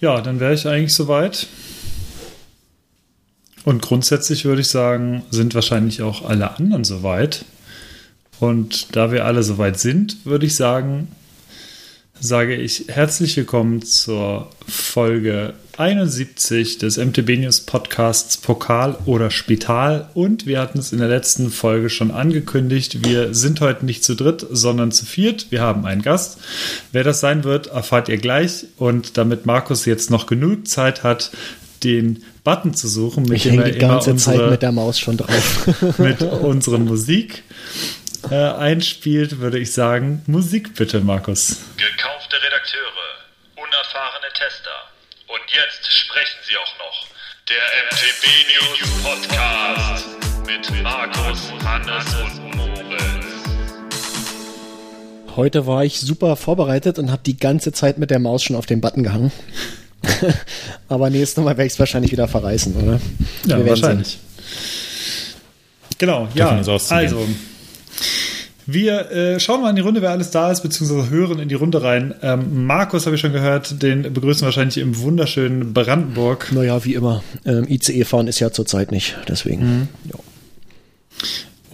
Ja, dann wäre ich eigentlich soweit. Und grundsätzlich würde ich sagen, sind wahrscheinlich auch alle anderen soweit. Und da wir alle soweit sind, würde ich sagen, sage ich herzlich willkommen zur Folge 71 des MTB News Podcasts Pokal oder Spital. Und wir hatten es in der letzten Folge schon angekündigt, wir sind heute nicht zu dritt, sondern zu viert. Wir haben einen Gast. Wer das sein wird, erfahrt ihr gleich. Und damit Markus jetzt noch genug Zeit hat, den Button zu suchen, mit dem er immer mit unserer Musik einspielt, würde ich sagen, Musik bitte, Markus. Gekaufte Redakteure, unerfahrene Tester. Und jetzt sprechen sie auch noch. Der MTB-News-Podcast mit Markus, Hannes und Moritz. Heute war ich super vorbereitet und habe die ganze Zeit mit der Maus schon auf den Button gehangen. Aber nächstes Mal werde ich es wahrscheinlich wieder verreißen, oder? Ja, wahrscheinlich. Genau, ja. Also, wir schauen mal in die Runde, wer alles da ist, beziehungsweise hören in die Runde rein. Markus habe ich schon gehört, den begrüßen wahrscheinlich im wunderschönen Brandenburg. Naja, wie immer. ICE fahren ist ja zurzeit nicht, deswegen. Mhm. Ja.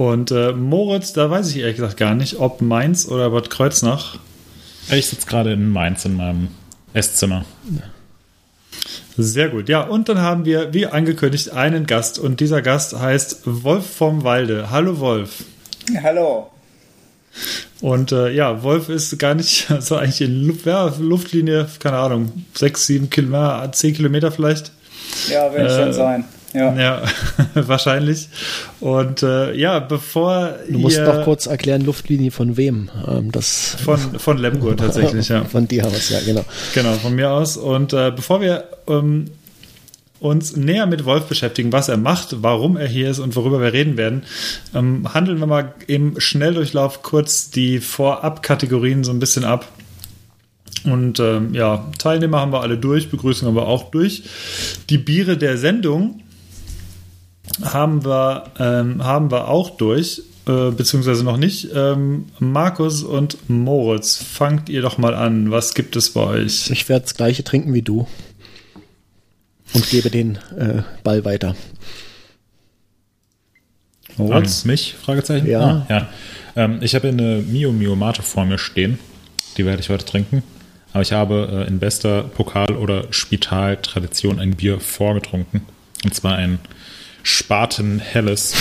Und Moritz, da weiß ich ehrlich gesagt gar nicht, ob Mainz oder Bad Kreuznach. Ich sitze gerade in Mainz in meinem Esszimmer. Ja. Sehr gut. Ja, und dann haben wir, wie angekündigt, einen Gast. Und dieser Gast heißt Wolf vom Walde. Hallo, Wolf. Hallo. Und Wolf ist gar nicht, also eigentlich in Luftlinie, keine Ahnung, 6-7 Kilometer, 10 Kilometer vielleicht. Ja, wird schon sein. Ja, wahrscheinlich. Und bevor du musst noch kurz erklären, Luftlinie von wem? Das von Lemgo tatsächlich, ja. Von dir aus, ja, genau. Genau, von mir aus. Und bevor wir uns näher mit Wolf beschäftigen, was er macht, warum er hier ist und worüber wir reden werden, handeln wir mal im Schnelldurchlauf kurz die Vorab-Kategorien so ein bisschen ab. Und Teilnehmer haben wir alle durch, Begrüßung haben wir auch durch. Die Biere der Sendung haben wir auch durch, beziehungsweise noch nicht. Markus und Moritz, fangt ihr doch mal an. Was gibt es bei euch? Ich werde das Gleiche trinken wie du. Und gebe den Ball weiter. Moritz? Mich? Fragezeichen? Ja. Ja. Ich habe eine Mio Mate vor mir stehen. Die werde ich heute trinken. Aber ich habe in bester Pokal- oder Spital-Tradition ein Bier vorgetrunken. Und zwar ein Spaten Helles.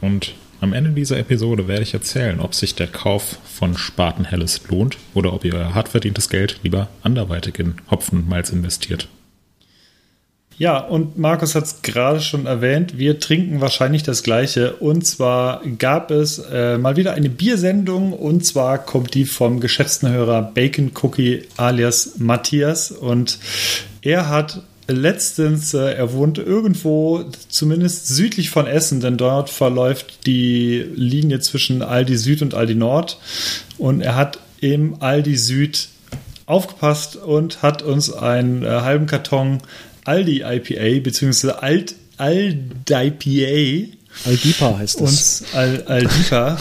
Und am Ende dieser Episode werde ich erzählen, ob sich der Kauf von Spaten Helles lohnt oder ob ihr euer hart verdientes Geld lieber anderweitig in Hopfen und Malz investiert. Ja, und Markus hat es gerade schon erwähnt, wir trinken wahrscheinlich das Gleiche. Und zwar gab es mal wieder eine Biersendung, und zwar kommt die vom geschätzten Hörer Bacon Cookie alias Matthias. Und er hat letztens, er wohnt irgendwo, zumindest südlich von Essen, denn dort verläuft die Linie zwischen Aldi Süd und Aldi Nord. Und er hat im Aldi Süd aufgepasst und hat uns einen halben Karton Aldi IPA, beziehungsweise Aldi IPA. Aldipa heißt es. Aldipa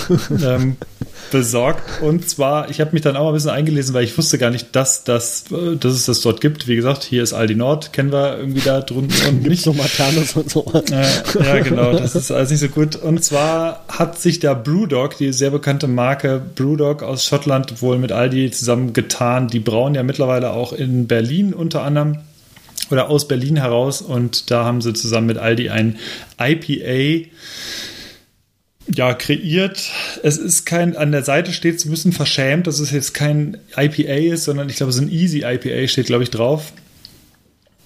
besorgt. Und zwar, ich habe mich dann auch ein bisschen eingelesen, weil ich wusste gar nicht, dass es das dort gibt. Wie gesagt, hier ist Aldi Nord, kennen wir irgendwie da drunten. Und nicht so Matanos und so. Ja, genau, das ist alles nicht so gut. Und zwar hat sich da Brewdog, die sehr bekannte Marke Brewdog aus Schottland, wohl mit Aldi zusammengetan. Die brauen ja mittlerweile auch in Berlin unter anderem. Oder aus Berlin heraus, und da haben sie zusammen mit Aldi ein IPA kreiert. Es ist kein, an der Seite steht so ein bisschen verschämt, dass es jetzt kein IPA ist, sondern ich glaube, so ein Easy IPA steht, glaube ich, drauf.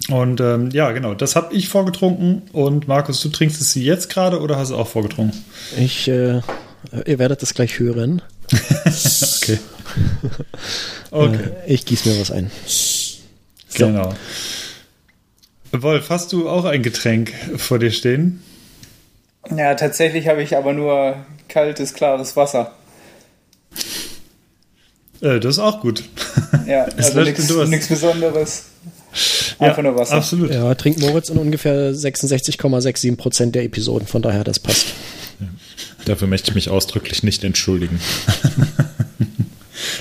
Und genau, das habe ich vorgetrunken. Und Markus, du trinkst es jetzt gerade oder hast du auch vorgetrunken? Ihr werdet das gleich hören. Okay. Ich gieße mir was ein. So. Genau. Wolf, hast du auch ein Getränk vor dir stehen? Ja, tatsächlich habe ich aber nur kaltes, klares Wasser. Das ist auch gut. Ja, also nichts Besonderes. Einfach nur Wasser. Absolut. Ja, trinkt Moritz in ungefähr 66,67% der Episoden, von daher das passt. Ja. Dafür möchte ich mich ausdrücklich nicht entschuldigen.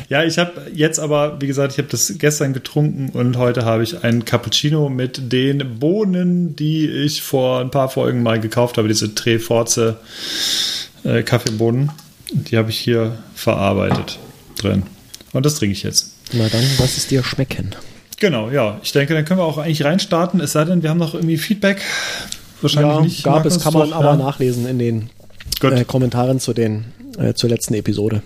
Ja, ich habe jetzt aber, wie gesagt, ich habe das gestern getrunken und heute habe ich einen Cappuccino mit den Bohnen, die ich vor ein paar Folgen mal gekauft habe, diese Treforze Kaffeebohnen. Die habe ich hier verarbeitet drin. Und das trinke ich jetzt. Na dann, lass es dir schmecken. Genau, ja. Ich denke, dann können wir auch eigentlich reinstarten. Es sei denn, wir haben noch irgendwie Feedback. Wahrscheinlich ja, nicht. Gab es, kann man aber nachlesen in den Kommentaren zur letzten Episode.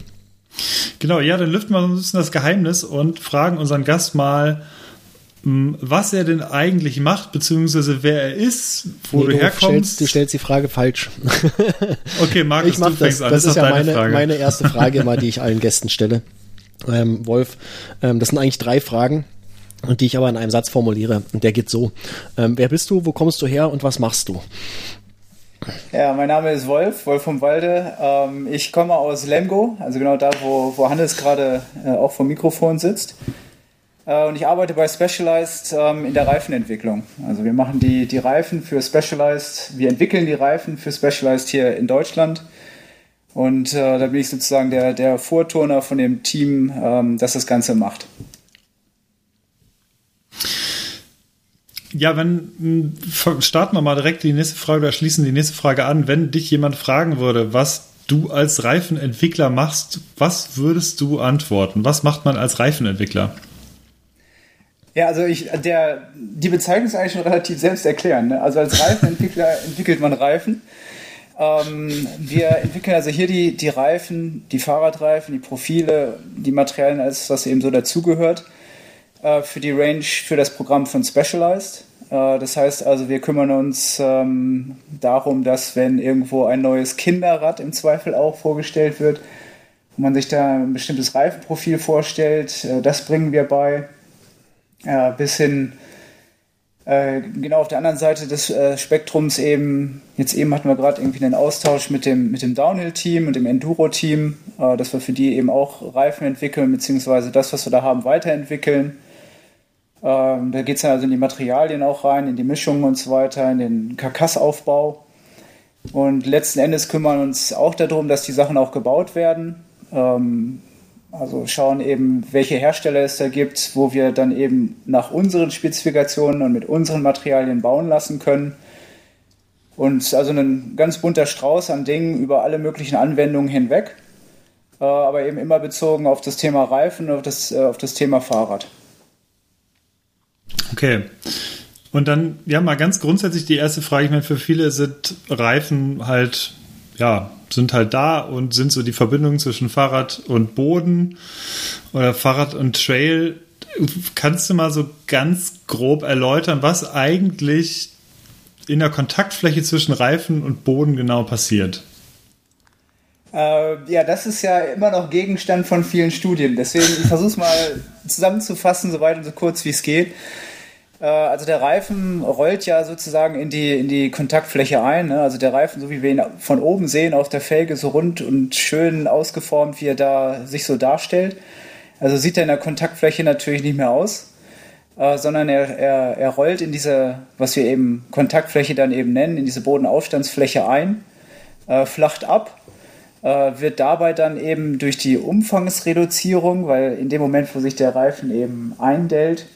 Genau, ja, dann lüften wir so ein bisschen das Geheimnis und fragen unseren Gast mal, was er denn eigentlich macht, beziehungsweise wer er ist, wo du herkommst. Du stellst die Frage falsch. Okay, Markus, du fängst an. Das ist ja meine erste Frage immer, die ich allen Gästen stelle. Wolf, das sind eigentlich 3 Fragen, die ich aber in einem Satz formuliere. Und der geht so. Wer bist du, wo kommst du her und was machst du? Ja, mein Name ist Wolf vom Walde. Ich komme aus Lemgo, also genau da, wo Hannes gerade auch vor dem Mikrofon sitzt. Und ich arbeite bei Specialized in der Reifenentwicklung. Also wir machen die Reifen für Specialized, wir entwickeln die Reifen für Specialized hier in Deutschland. Und da bin ich sozusagen der Vorturner von dem Team, das das Ganze macht. Ja, dann starten wir mal direkt die nächste Frage oder schließen die nächste Frage an. Wenn dich jemand fragen würde, was du als Reifenentwickler machst, was würdest du antworten? Was macht man als Reifenentwickler? Ja, also die Bezeichnung ist eigentlich schon relativ selbsterklärend. Ne? Also als Reifenentwickler entwickelt man Reifen. Wir entwickeln also hier die Reifen, die Fahrradreifen, die Profile, die Materialien, alles, was eben so dazugehört. Für die Range, für das Programm von Specialized. Das heißt also, wir kümmern uns darum, dass wenn irgendwo ein neues Kinderrad im Zweifel auch vorgestellt wird, wo man sich da ein bestimmtes Reifenprofil vorstellt, das bringen wir bei. Bis hin, genau auf der anderen Seite des Spektrums eben, jetzt eben hatten wir gerade irgendwie einen Austausch mit dem Downhill-Team und dem Enduro-Team, dass wir für die eben auch Reifen entwickeln, beziehungsweise das, was wir da haben, weiterentwickeln. Da geht es dann also in die Materialien auch rein, in die Mischungen und so weiter, in den Karkassaufbau. Und letzten Endes kümmern uns auch darum, dass die Sachen auch gebaut werden. Also schauen eben, welche Hersteller es da gibt, wo wir dann eben nach unseren Spezifikationen und mit unseren Materialien bauen lassen können. Und also ein ganz bunter Strauß an Dingen über alle möglichen Anwendungen hinweg, aber eben immer bezogen auf das Thema Reifen und auf das Thema Fahrrad. Okay. Und dann, ja, mal ganz grundsätzlich die erste Frage. Ich meine, für viele sind Reifen halt, ja, sind halt da und sind so die Verbindung zwischen Fahrrad und Boden oder Fahrrad und Trail. Kannst du mal so ganz grob erläutern, was eigentlich in der Kontaktfläche zwischen Reifen und Boden genau passiert? Ja, das ist ja immer noch Gegenstand von vielen Studien. Deswegen versuche ich es mal zusammenzufassen, so weit und so kurz wie es geht. Also der Reifen rollt ja sozusagen in die Kontaktfläche ein. Ne? Also der Reifen, so wie wir ihn von oben sehen, auf der Felge so rund und schön ausgeformt, wie er da sich so darstellt. Also sieht er in der Kontaktfläche natürlich nicht mehr aus, sondern er rollt in diese, was wir eben Kontaktfläche dann eben nennen, in diese Bodenaufstandsfläche ein, flacht ab. Wird dabei dann eben durch die Umfangsreduzierung, weil in dem Moment, wo sich der Reifen eben eindellt,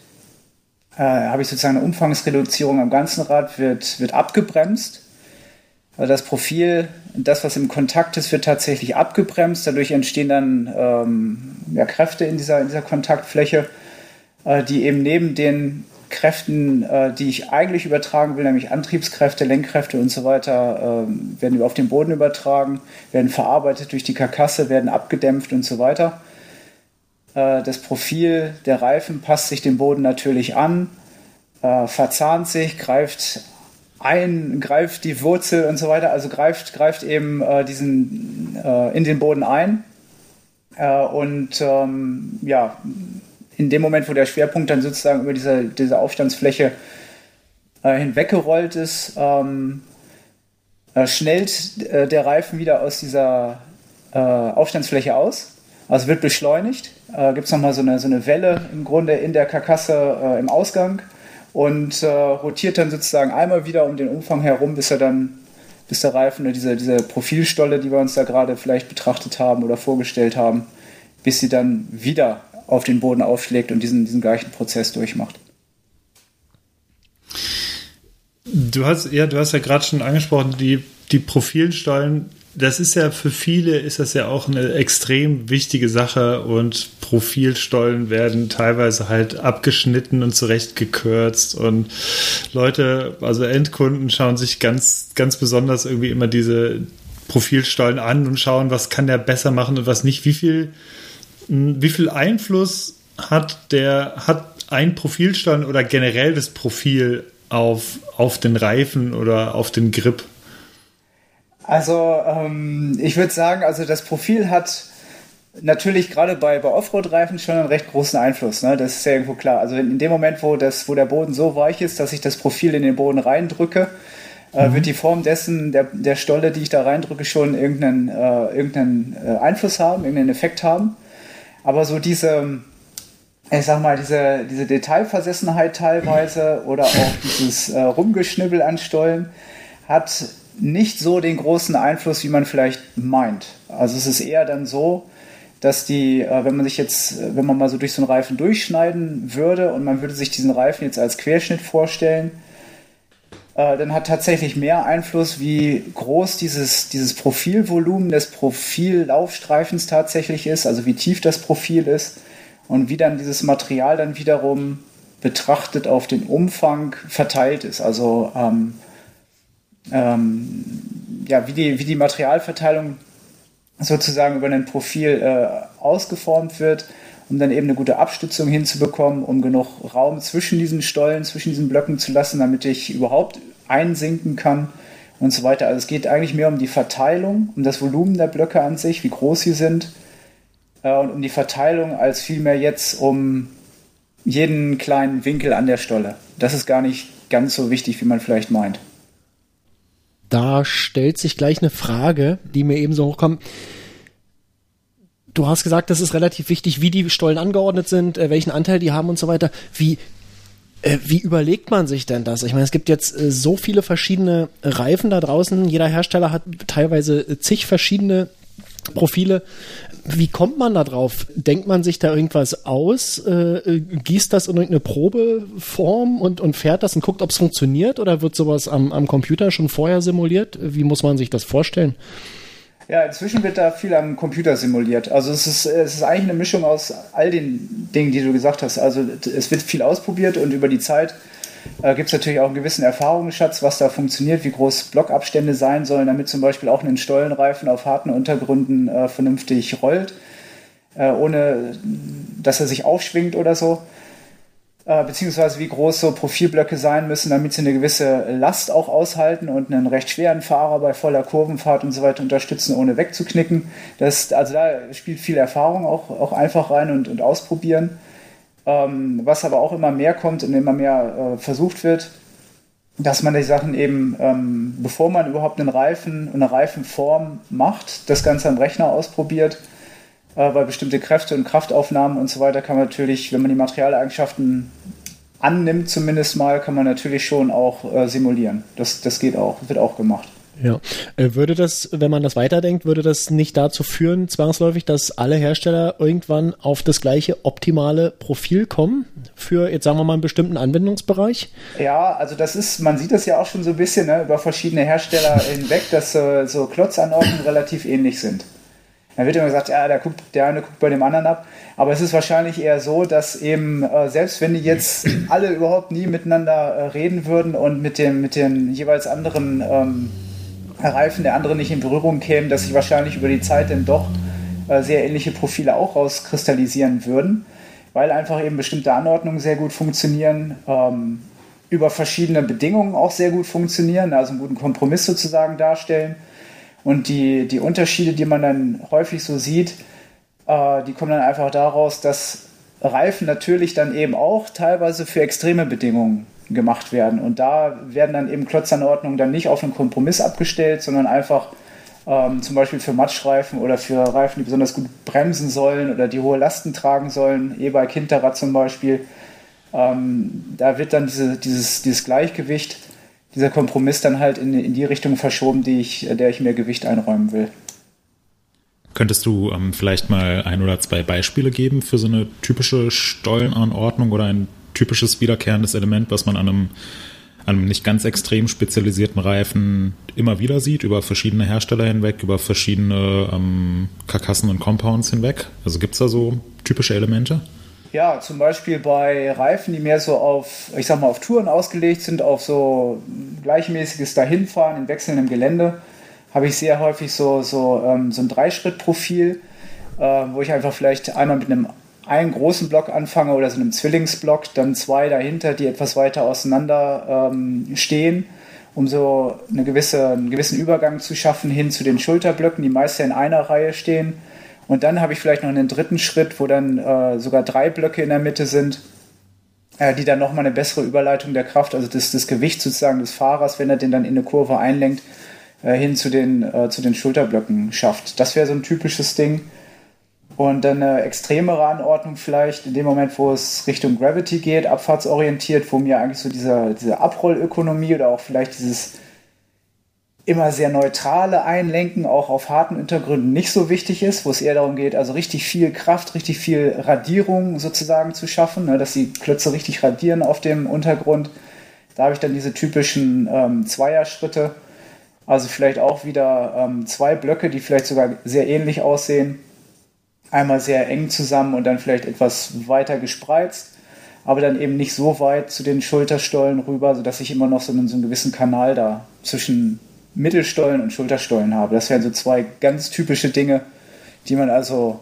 habe ich sozusagen eine Umfangsreduzierung am ganzen Rad, wird abgebremst. Also das Profil, das, was im Kontakt ist, wird tatsächlich abgebremst. Dadurch entstehen dann Kräfte in dieser Kontaktfläche, die eben neben den Kräften, die ich eigentlich übertragen will, nämlich Antriebskräfte, Lenkkräfte und so weiter, werden auf den Boden übertragen, werden verarbeitet durch die Karkasse, werden abgedämpft und so weiter. Das Profil der Reifen passt sich dem Boden natürlich an, verzahnt sich, greift ein, greift die Wurzel und so weiter, also greift eben in den Boden ein und ja, in dem Moment, wo der Schwerpunkt dann sozusagen über diese Aufstandsfläche hinweggerollt ist, schnellt der Reifen wieder aus dieser Aufstandsfläche aus. Also wird beschleunigt. Gibt es nochmal so eine Welle im Grunde in der Karkasse im Ausgang und rotiert dann sozusagen einmal wieder um den Umfang herum, bis der Reifen, diese Profilstolle, die wir uns da gerade vielleicht betrachtet haben oder vorgestellt haben, bis sie dann wieder auf den Boden aufschlägt und diesen gleichen Prozess durchmacht. Du hast ja gerade schon angesprochen, die Profilstollen, das ist ja für viele, ist das ja auch eine extrem wichtige Sache, und Profilstollen werden teilweise halt abgeschnitten und zurechtgekürzt, und Leute, also Endkunden, schauen sich ganz, ganz besonders irgendwie immer diese Profilstollen an und schauen, was kann der besser machen und was nicht. Wie viel Einfluss hat ein Profilstollen oder generell das Profil auf den Reifen oder auf den Grip? Also ich würde sagen, also das Profil hat natürlich gerade bei Offroad-Reifen schon einen recht großen Einfluss, ne? Das ist ja irgendwo klar. Also in dem Moment, wo der Boden so weich ist, dass ich das Profil in den Boden reindrücke, wird die Form dessen, der Stolle, die ich da reindrücke, schon irgendeinen Einfluss haben, irgendeinen Effekt haben. Aber so diese Detailversessenheit teilweise oder auch dieses Rumgeschnibbel an Stollen hat nicht so den großen Einfluss, wie man vielleicht meint. Also es ist eher dann so, dass wenn man mal so durch so einen Reifen durchschneiden würde und man würde sich diesen Reifen jetzt als Querschnitt vorstellen, dann hat tatsächlich mehr Einfluss, wie groß dieses Profilvolumen des Profillaufstreifens tatsächlich ist, also wie tief das Profil ist und wie dann dieses Material dann wiederum betrachtet auf den Umfang verteilt ist. Also wie die Materialverteilung sozusagen über ein Profil ausgeformt wird, um dann eben eine gute Abstützung hinzubekommen, um genug Raum zwischen diesen Stollen, zwischen diesen Blöcken zu lassen, damit ich überhaupt einsinken kann und so weiter. Also es geht eigentlich mehr um die Verteilung, um das Volumen der Blöcke an sich, wie groß sie sind, und um die Verteilung, als vielmehr jetzt um jeden kleinen Winkel an der Stolle. Das ist gar nicht ganz so wichtig, wie man vielleicht meint. Da stellt sich gleich eine Frage, die mir eben so hochkommt. Du hast gesagt, das ist relativ wichtig, wie die Stollen angeordnet sind, welchen Anteil die haben und so weiter. Wie überlegt man sich denn das? Ich meine, es gibt jetzt so viele verschiedene Reifen da draußen. Jeder Hersteller hat teilweise zig verschiedene Profile. Wie kommt man da drauf? Denkt man sich da irgendwas aus? Gießt das in irgendeine Probeform und fährt das und guckt, ob es funktioniert? Oder wird sowas am Computer schon vorher simuliert? Wie muss man sich das vorstellen? Ja, inzwischen wird da viel am Computer simuliert. Also es ist eigentlich eine Mischung aus all den Dingen, die du gesagt hast. Also es wird viel ausprobiert und über die Zeit gibt es natürlich auch einen gewissen Erfahrungsschatz, was da funktioniert, wie groß Blockabstände sein sollen, damit zum Beispiel auch ein Stollenreifen auf harten Untergründen vernünftig rollt, ohne dass er sich aufschwingt oder so. Beziehungsweise wie groß so Profilblöcke sein müssen, damit sie eine gewisse Last auch aushalten und einen recht schweren Fahrer bei voller Kurvenfahrt und so weiter unterstützen, ohne wegzuknicken. Also da spielt viel Erfahrung auch einfach rein und ausprobieren. Was aber auch immer mehr kommt und immer mehr versucht wird, dass man die Sachen eben, bevor man überhaupt einen Reifen, eine Reifenform macht, das Ganze am Rechner ausprobiert. Weil bestimmte Kräfte und Kraftaufnahmen und so weiter kann man natürlich, wenn man die Materialeigenschaften annimmt zumindest mal, kann man natürlich schon auch simulieren. Das geht auch, wird auch gemacht. Ja, würde das, wenn man das weiterdenkt, würde das nicht dazu führen, zwangsläufig, dass alle Hersteller irgendwann auf das gleiche optimale Profil kommen für, jetzt sagen wir mal, einen bestimmten Anwendungsbereich? Ja, also das ist, man sieht das ja auch schon so ein bisschen, ne, über verschiedene Hersteller hinweg, dass so Klotzanordnungen relativ ähnlich sind. Dann wird immer gesagt, ja, der eine guckt bei dem anderen ab. Aber es ist wahrscheinlich eher so, dass eben, selbst wenn die jetzt alle überhaupt nie miteinander reden würden und mit den jeweils anderen Reifen der anderen nicht in Berührung kämen, dass sich wahrscheinlich über die Zeit dann doch sehr ähnliche Profile auch rauskristallisieren würden, weil einfach eben bestimmte Anordnungen sehr gut funktionieren, über verschiedene Bedingungen auch sehr gut funktionieren, also einen guten Kompromiss sozusagen darstellen. Und die Unterschiede, die man dann häufig so sieht, die kommen dann einfach daraus, dass Reifen natürlich dann eben auch teilweise für extreme Bedingungen gemacht werden. Und da werden dann eben Klotzanordnungen dann nicht auf einen Kompromiss abgestellt, sondern einfach zum Beispiel für Matschreifen oder für Reifen, die besonders gut bremsen sollen oder die hohe Lasten tragen sollen, E-Bike, Hinterrad zum Beispiel. Da wird dann dieses Gleichgewicht, dieser Kompromiss dann halt in die Richtung verschoben, der ich mehr Gewicht einräumen will. Könntest du vielleicht mal ein oder zwei Beispiele geben für so eine typische Stollenanordnung oder ein typisches wiederkehrendes Element, was man an einem nicht ganz extrem spezialisierten Reifen immer wieder sieht, über verschiedene Hersteller hinweg, über verschiedene Karkassen und Compounds hinweg? Also gibt es da so typische Elemente? Ja, zum Beispiel bei Reifen, die mehr so auf, ich sag mal, auf Touren ausgelegt sind, auf so gleichmäßiges Dahinfahren in wechselndem Gelände, habe ich sehr häufig so ein Dreischrittprofil, wo ich einfach vielleicht einmal mit einem großen Block anfange oder so einem Zwillingsblock, dann zwei dahinter, die etwas weiter auseinander stehen, um so einen gewissen Übergang zu schaffen hin zu den Schulterblöcken, die meist ja in einer Reihe stehen. Und dann habe ich vielleicht noch einen dritten Schritt, wo dann sogar drei Blöcke in der Mitte sind, die dann nochmal eine bessere Überleitung der Kraft, also das Gewicht sozusagen des Fahrers, wenn er den dann in eine Kurve einlenkt, hin zu den Schulterblöcken schafft. Das wäre so ein typisches Ding. Und dann eine extremere Anordnung vielleicht in dem Moment, wo es Richtung Gravity geht, abfahrtsorientiert, wo mir eigentlich so diese Abrollökonomie oder auch vielleicht dieses immer sehr neutrale Einlenken auch auf harten Untergründen nicht so wichtig ist, wo es eher darum geht, also richtig viel Kraft, richtig viel Radierung sozusagen zu schaffen, ne, dass die Klötze richtig radieren auf dem Untergrund. Da habe ich dann diese typischen Zweierschritte, also vielleicht auch wieder zwei Blöcke, die vielleicht sogar sehr ähnlich aussehen. Einmal sehr eng zusammen und dann vielleicht etwas weiter gespreizt, aber dann eben nicht so weit zu den Schulterstollen rüber, sodass ich immer noch so einen gewissen Kanal da zwischen Mittelstollen und Schulterstollen habe. Das wären so zwei ganz typische Dinge, die man also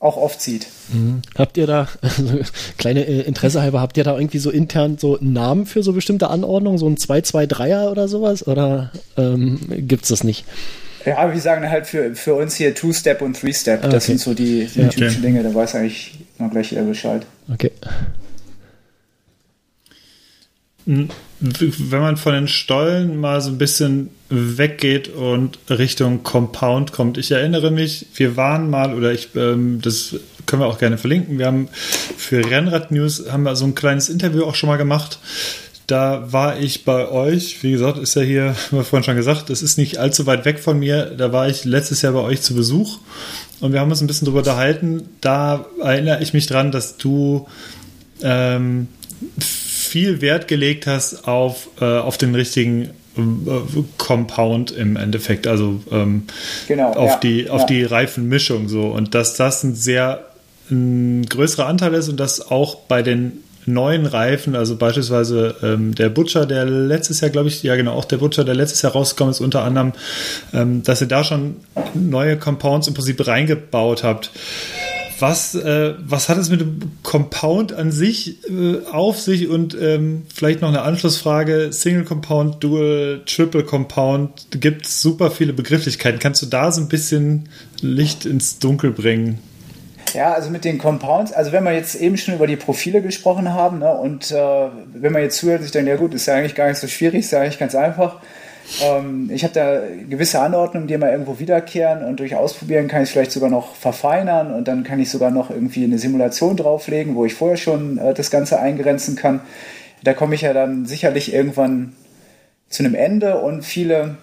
auch oft sieht. Mhm. Habt ihr da, also kleine Interesse halber, habt ihr da irgendwie so intern so einen Namen für so bestimmte Anordnungen, so ein 2-2-3er oder sowas? Oder gibt's das nicht? Ja, wir sagen halt für uns hier Two-Step und Three-Step. Okay. Das sind so die ja, typischen Dinge, da weiß eigentlich noch gleich jeder Bescheid. Okay. Wenn man von den Stollen mal so ein bisschen weggeht und Richtung Compound kommt, ich erinnere mich, wir waren mal, oder das können wir auch gerne verlinken, wir haben für Rennrad News haben wir so ein kleines Interview auch schon mal gemacht. Da war ich bei euch, wie gesagt, ist ja hier, haben wir vorhin schon gesagt, das ist nicht allzu weit weg von mir, da war ich letztes Jahr bei euch zu Besuch und wir haben uns ein bisschen drüber unterhalten, da erinnere ich mich dran, dass du viel Wert gelegt hast auf den richtigen Compound im Endeffekt, also die Reifenmischung so und dass das ein größerer Anteil ist und dass auch bei den neuen Reifen, also beispielsweise der Butcher, der letztes Jahr, glaube ich, ja genau, auch der Butcher, der letztes Jahr rausgekommen ist, unter anderem, dass ihr da schon neue Compounds im Prinzip reingebaut habt. Was hat es mit dem Compound an sich auf sich und vielleicht noch eine Anschlussfrage, Single Compound, Dual, Triple Compound, gibt es super viele Begrifflichkeiten. Kannst du da so ein bisschen Licht ins Dunkel bringen? Ja, also mit den Compounds, also wenn wir jetzt eben schon über die Profile gesprochen haben, ne, und wenn man jetzt zuhört, sich denkt, ja gut, ist ja eigentlich gar nicht so schwierig, ist ja eigentlich ganz einfach. Ich habe da gewisse Anordnungen, die immer irgendwo wiederkehren und durch Ausprobieren kann ich es vielleicht sogar noch verfeinern und dann kann ich sogar noch irgendwie eine Simulation drauflegen, wo ich vorher schon das Ganze eingrenzen kann. Da komme ich ja dann sicherlich irgendwann zu einem Ende und viele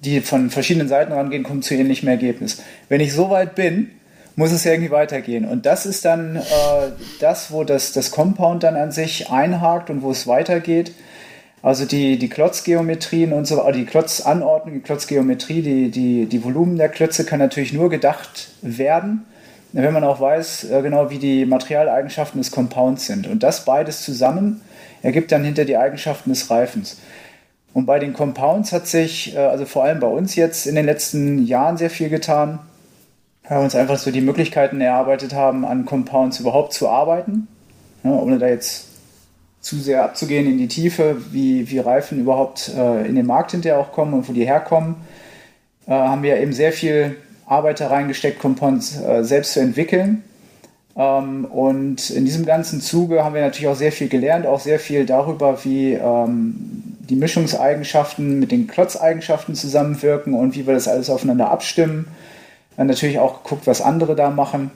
die von verschiedenen Seiten rangehen, kommen zu ähnlichem Ergebnis. Wenn ich so weit bin, muss es ja irgendwie weitergehen. Und das ist dann das, wo das Compound dann an sich einhakt und wo es weitergeht. Also die Klotzgeometrien und so, die Klotzanordnung, die Klotzgeometrie, die Volumen der Klötze kann natürlich nur gedacht werden, wenn man auch weiß, genau wie die Materialeigenschaften des Compounds sind. Und das beides zusammen ergibt dann hinter die Eigenschaften des Reifens. Und bei den Compounds hat sich, also vor allem bei uns jetzt in den letzten Jahren sehr viel getan, weil wir uns einfach so die Möglichkeiten erarbeitet haben, an Compounds überhaupt zu arbeiten, ja, ohne da jetzt zu sehr abzugehen in die Tiefe, wie Reifen überhaupt in den Markt hinterher auch kommen und wo die herkommen, haben wir eben sehr viel Arbeit da reingesteckt, Compounds selbst zu entwickeln. Und in diesem ganzen Zuge haben wir natürlich auch sehr viel gelernt, auch sehr viel darüber, wie die Mischungseigenschaften mit den Klotzeigenschaften zusammenwirken und wie wir das alles aufeinander abstimmen. Dann natürlich auch geguckt, was andere da machen.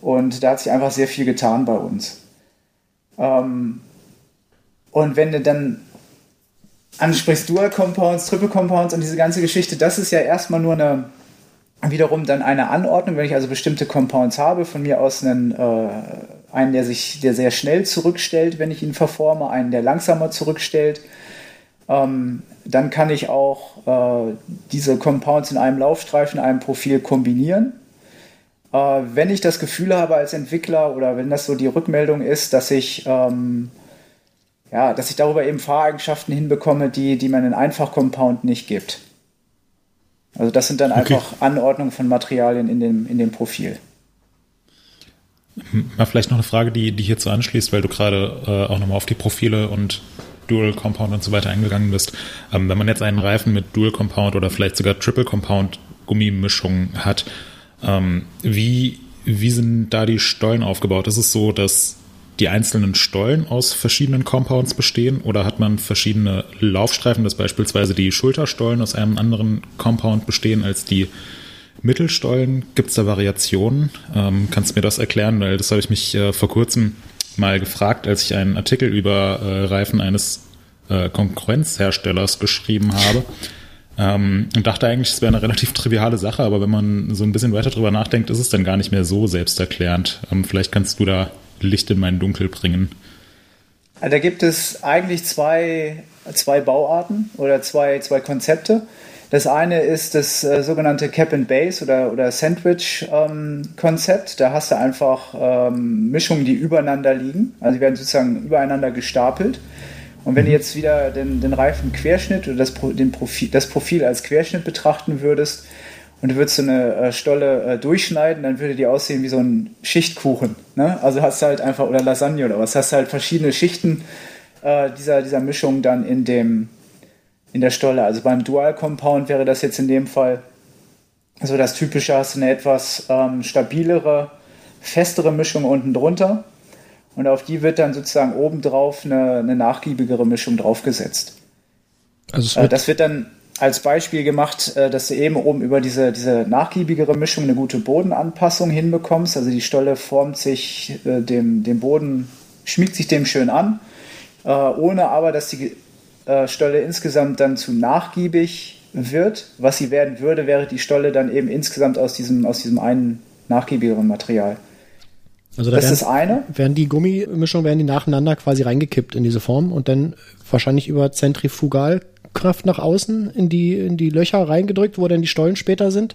Und da hat sich einfach sehr viel getan bei uns. Und wenn du dann ansprichst, Dual Compounds, Triple Compounds und diese ganze Geschichte, das ist ja erstmal nur eine, wiederum dann eine Anordnung. Wenn ich also bestimmte Compounds habe, von mir aus einen, der sehr schnell zurückstellt, wenn ich ihn verforme, einen, der langsamer zurückstellt, dann kann ich auch diese Compounds in einem Laufstreifen, in einem Profil kombinieren. Wenn ich das Gefühl habe als Entwickler oder wenn das so die Rückmeldung ist, dass ich darüber eben Fahreigenschaften hinbekomme, die man in Einfach-Compound nicht gibt. Also das sind dann einfach Anordnungen von Materialien in dem Profil. Mal vielleicht noch eine Frage, die hierzu anschließt, weil du gerade auch nochmal auf die Profile und Dual Compound und so weiter eingegangen bist. Wenn man jetzt einen Reifen mit Dual Compound oder vielleicht sogar Triple Compound Gummimischung hat, wie sind da die Stollen aufgebaut? Ist es so, dass die einzelnen Stollen aus verschiedenen Compounds bestehen oder hat man verschiedene Laufstreifen, dass beispielsweise die Schulterstollen aus einem anderen Compound bestehen als die Mittelstollen? Gibt es da Variationen? Kannst du mir das erklären? Weil das habe ich mich vor kurzem mal gefragt, als ich einen Artikel über Reifen eines Konkurrenzherstellers geschrieben habe. Und dachte eigentlich, es wäre eine relativ triviale Sache, aber wenn man so ein bisschen weiter drüber nachdenkt, ist es dann gar nicht mehr so selbsterklärend. Vielleicht kannst du da Licht in mein Dunkel bringen. Also da gibt es eigentlich zwei Bauarten oder zwei Konzepte. Das eine ist das sogenannte Cap-and-Base oder Sandwich-Konzept. Da hast du einfach Mischungen, die übereinander liegen. Also die werden sozusagen übereinander gestapelt. Und wenn du jetzt wieder den Reifenquerschnitt oder das Profil als Querschnitt betrachten würdest und du würdest so eine Stolle durchschneiden, dann würde die aussehen wie so ein Schichtkuchen. Ne? Also hast du halt einfach, oder Lasagne oder was, hast du halt verschiedene Schichten dieser Mischung dann in der Stolle. Also beim Dual Compound wäre das jetzt in dem Fall so das Typische, hast du eine etwas stabilere, festere Mischung unten drunter. Und auf die wird dann sozusagen obendrauf eine nachgiebigere Mischung draufgesetzt. Also das wird dann als Beispiel gemacht, dass du eben oben über diese nachgiebigere Mischung eine gute Bodenanpassung hinbekommst. Also die Stolle formt sich dem Boden, schmiegt sich dem schön an, ohne aber, dass die Stolle insgesamt dann zu nachgiebig wird. Was sie werden würde, wäre die Stolle dann eben insgesamt aus diesem einen nachgiebigeren Material. Also da werden die Gummimischungen nacheinander quasi reingekippt in diese Form und dann wahrscheinlich über Zentrifugalkraft nach außen in die Löcher reingedrückt, wo dann die Stollen später sind.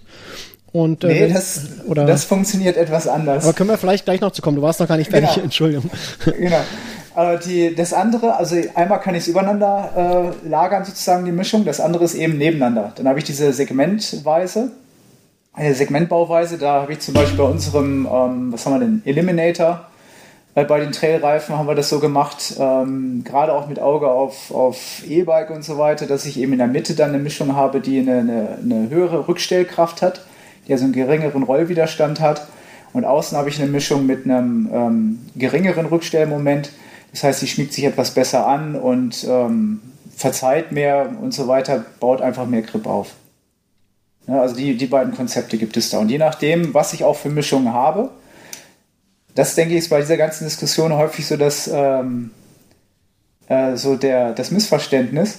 Und, das funktioniert etwas anders. Aber können wir vielleicht gleich noch zu kommen, du warst noch gar nicht fertig, genau. Entschuldigung. Genau. Aber das andere, also einmal kann ich es übereinander lagern sozusagen, die Mischung, das andere ist eben nebeneinander. Dann habe ich diese Segmentweise. Eine Segmentbauweise, da habe ich zum Beispiel bei unserem, Eliminator, bei den Trailreifen haben wir das so gemacht, gerade auch mit Auge auf E-Bike und so weiter, dass ich eben in der Mitte dann eine Mischung habe, die eine höhere Rückstellkraft hat, die also einen geringeren Rollwiderstand hat, und außen habe ich eine Mischung mit einem geringeren Rückstellmoment, das heißt, sie schmiegt sich etwas besser an und verzeiht mehr und so weiter, baut einfach mehr Grip auf. Ja, also die beiden Konzepte gibt es da. Und je nachdem, was ich auch für Mischungen habe, das denke ich ist bei dieser ganzen Diskussion häufig so, dass das Missverständnis.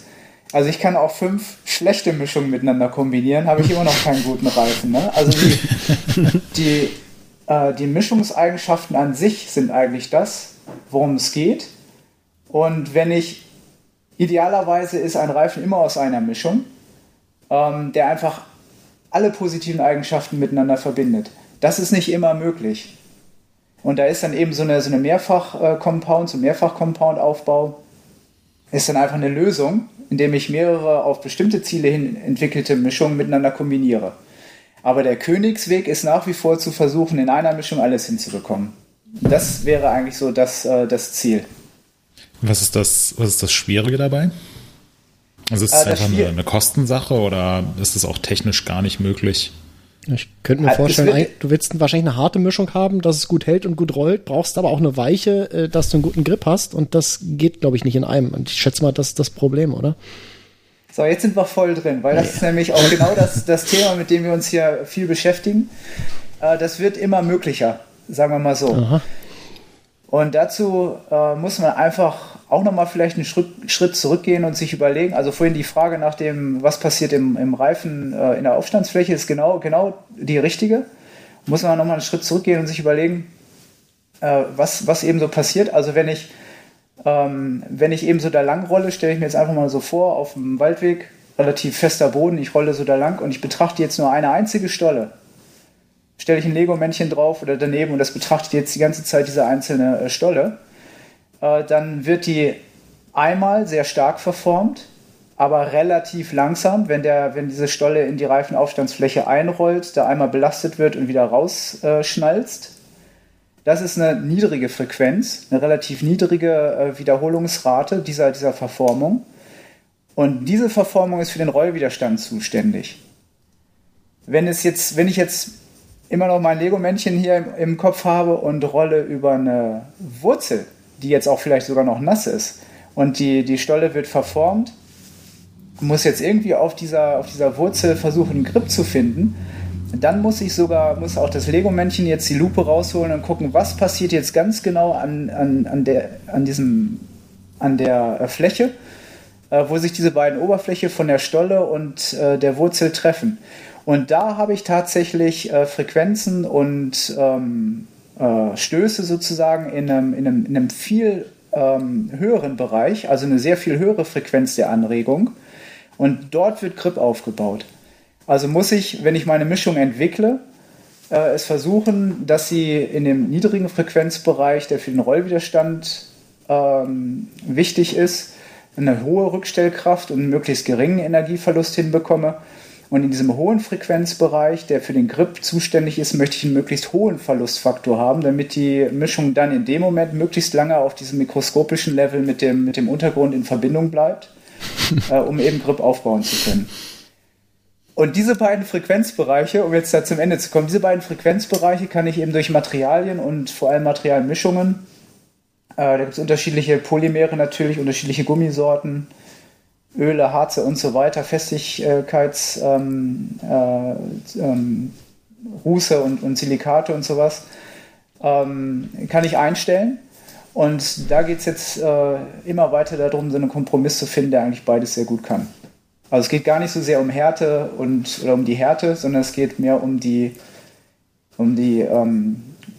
Also ich kann auch 5 schlechte Mischungen miteinander kombinieren, habe ich immer noch keinen guten Reifen. Ne? Also die Mischungseigenschaften an sich sind eigentlich das, worum es geht. Und idealerweise ist ein Reifen immer aus einer Mischung, der einfach alle positiven Eigenschaften miteinander verbindet. Das ist nicht immer möglich. Und da ist dann eben so eine Mehrfach-Compound, so ein Mehrfach-Compound-Aufbau, ist dann einfach eine Lösung, indem ich mehrere auf bestimmte Ziele hin entwickelte Mischungen miteinander kombiniere. Aber der Königsweg ist nach wie vor zu versuchen, in einer Mischung alles hinzubekommen. Das wäre eigentlich so das Ziel. Was ist das Schwierige dabei? Also ist es einfach eine Kostensache oder ist es auch technisch gar nicht möglich? Ich könnte mir vorstellen, du willst wahrscheinlich eine harte Mischung haben, dass es gut hält und gut rollt, brauchst aber auch eine weiche, dass du einen guten Grip hast, und das geht, glaube ich, nicht in einem. Und ich schätze mal, das ist das Problem, oder? So, jetzt sind wir voll drin, weil das ist nämlich auch genau das Thema, mit dem wir uns hier viel beschäftigen. Das wird immer möglicher, sagen wir mal so. Aha. Und dazu muss man einfach auch nochmal vielleicht einen Schritt zurückgehen und sich überlegen, also vorhin die Frage nach dem, was passiert im Reifen in der Aufstandsfläche, ist genau die richtige. Muss man nochmal einen Schritt zurückgehen und sich überlegen, was eben so passiert. Also wenn ich eben so da lang rolle, stelle ich mir jetzt einfach mal so vor, auf dem Waldweg, relativ fester Boden, ich rolle so da lang und ich betrachte jetzt nur eine einzige Stolle. Stelle ich ein Lego-Männchen drauf oder daneben und das betrachtet jetzt die ganze Zeit diese einzelne Stolle. Dann wird die einmal sehr stark verformt, aber relativ langsam, wenn diese Stolle in die Reifenaufstandsfläche einrollt, da einmal belastet wird und wieder rausschnalzt. Das ist eine niedrige Frequenz, eine relativ niedrige Wiederholungsrate dieser Verformung. Und diese Verformung ist für den Rollwiderstand zuständig. Wenn ich jetzt immer noch mein Lego-Männchen hier im Kopf habe und rolle über eine Wurzel, die jetzt auch vielleicht sogar noch nass ist, und die Stolle wird verformt, muss jetzt irgendwie auf dieser Wurzel versuchen, einen Grip zu finden, dann muss auch das Lego-Männchen jetzt die Lupe rausholen und gucken, was passiert jetzt ganz genau an der Fläche, wo sich diese beiden Oberflächen von der Stolle und der Wurzel treffen. Und da habe ich tatsächlich Frequenzen und Stöße sozusagen in einem viel höheren Bereich, also eine sehr viel höhere Frequenz der Anregung. Und dort wird Grip aufgebaut. Also muss ich, wenn ich meine Mischung entwickle, es versuchen, dass sie in dem niedrigen Frequenzbereich, der für den Rollwiderstand wichtig ist, eine hohe Rückstellkraft und einen möglichst geringen Energieverlust hinbekomme. Und in diesem hohen Frequenzbereich, der für den Grip zuständig ist, möchte ich einen möglichst hohen Verlustfaktor haben, damit die Mischung dann in dem Moment möglichst lange auf diesem mikroskopischen Level mit dem Untergrund in Verbindung bleibt, um eben Grip aufbauen zu können. Und diese beiden Frequenzbereiche, um jetzt da zum Ende zu kommen, diese beiden Frequenzbereiche kann ich eben durch Materialien und vor allem Materialmischungen, da gibt es unterschiedliche Polymere natürlich, unterschiedliche Gummisorten, Öle, Harze und so weiter, Festigkeitsruße und Silikate und sowas, kann ich einstellen. Und da geht es jetzt immer weiter darum, so einen Kompromiss zu finden, der eigentlich beides sehr gut kann. Also es geht gar nicht so sehr um Härte oder um die Härte, sondern es geht mehr um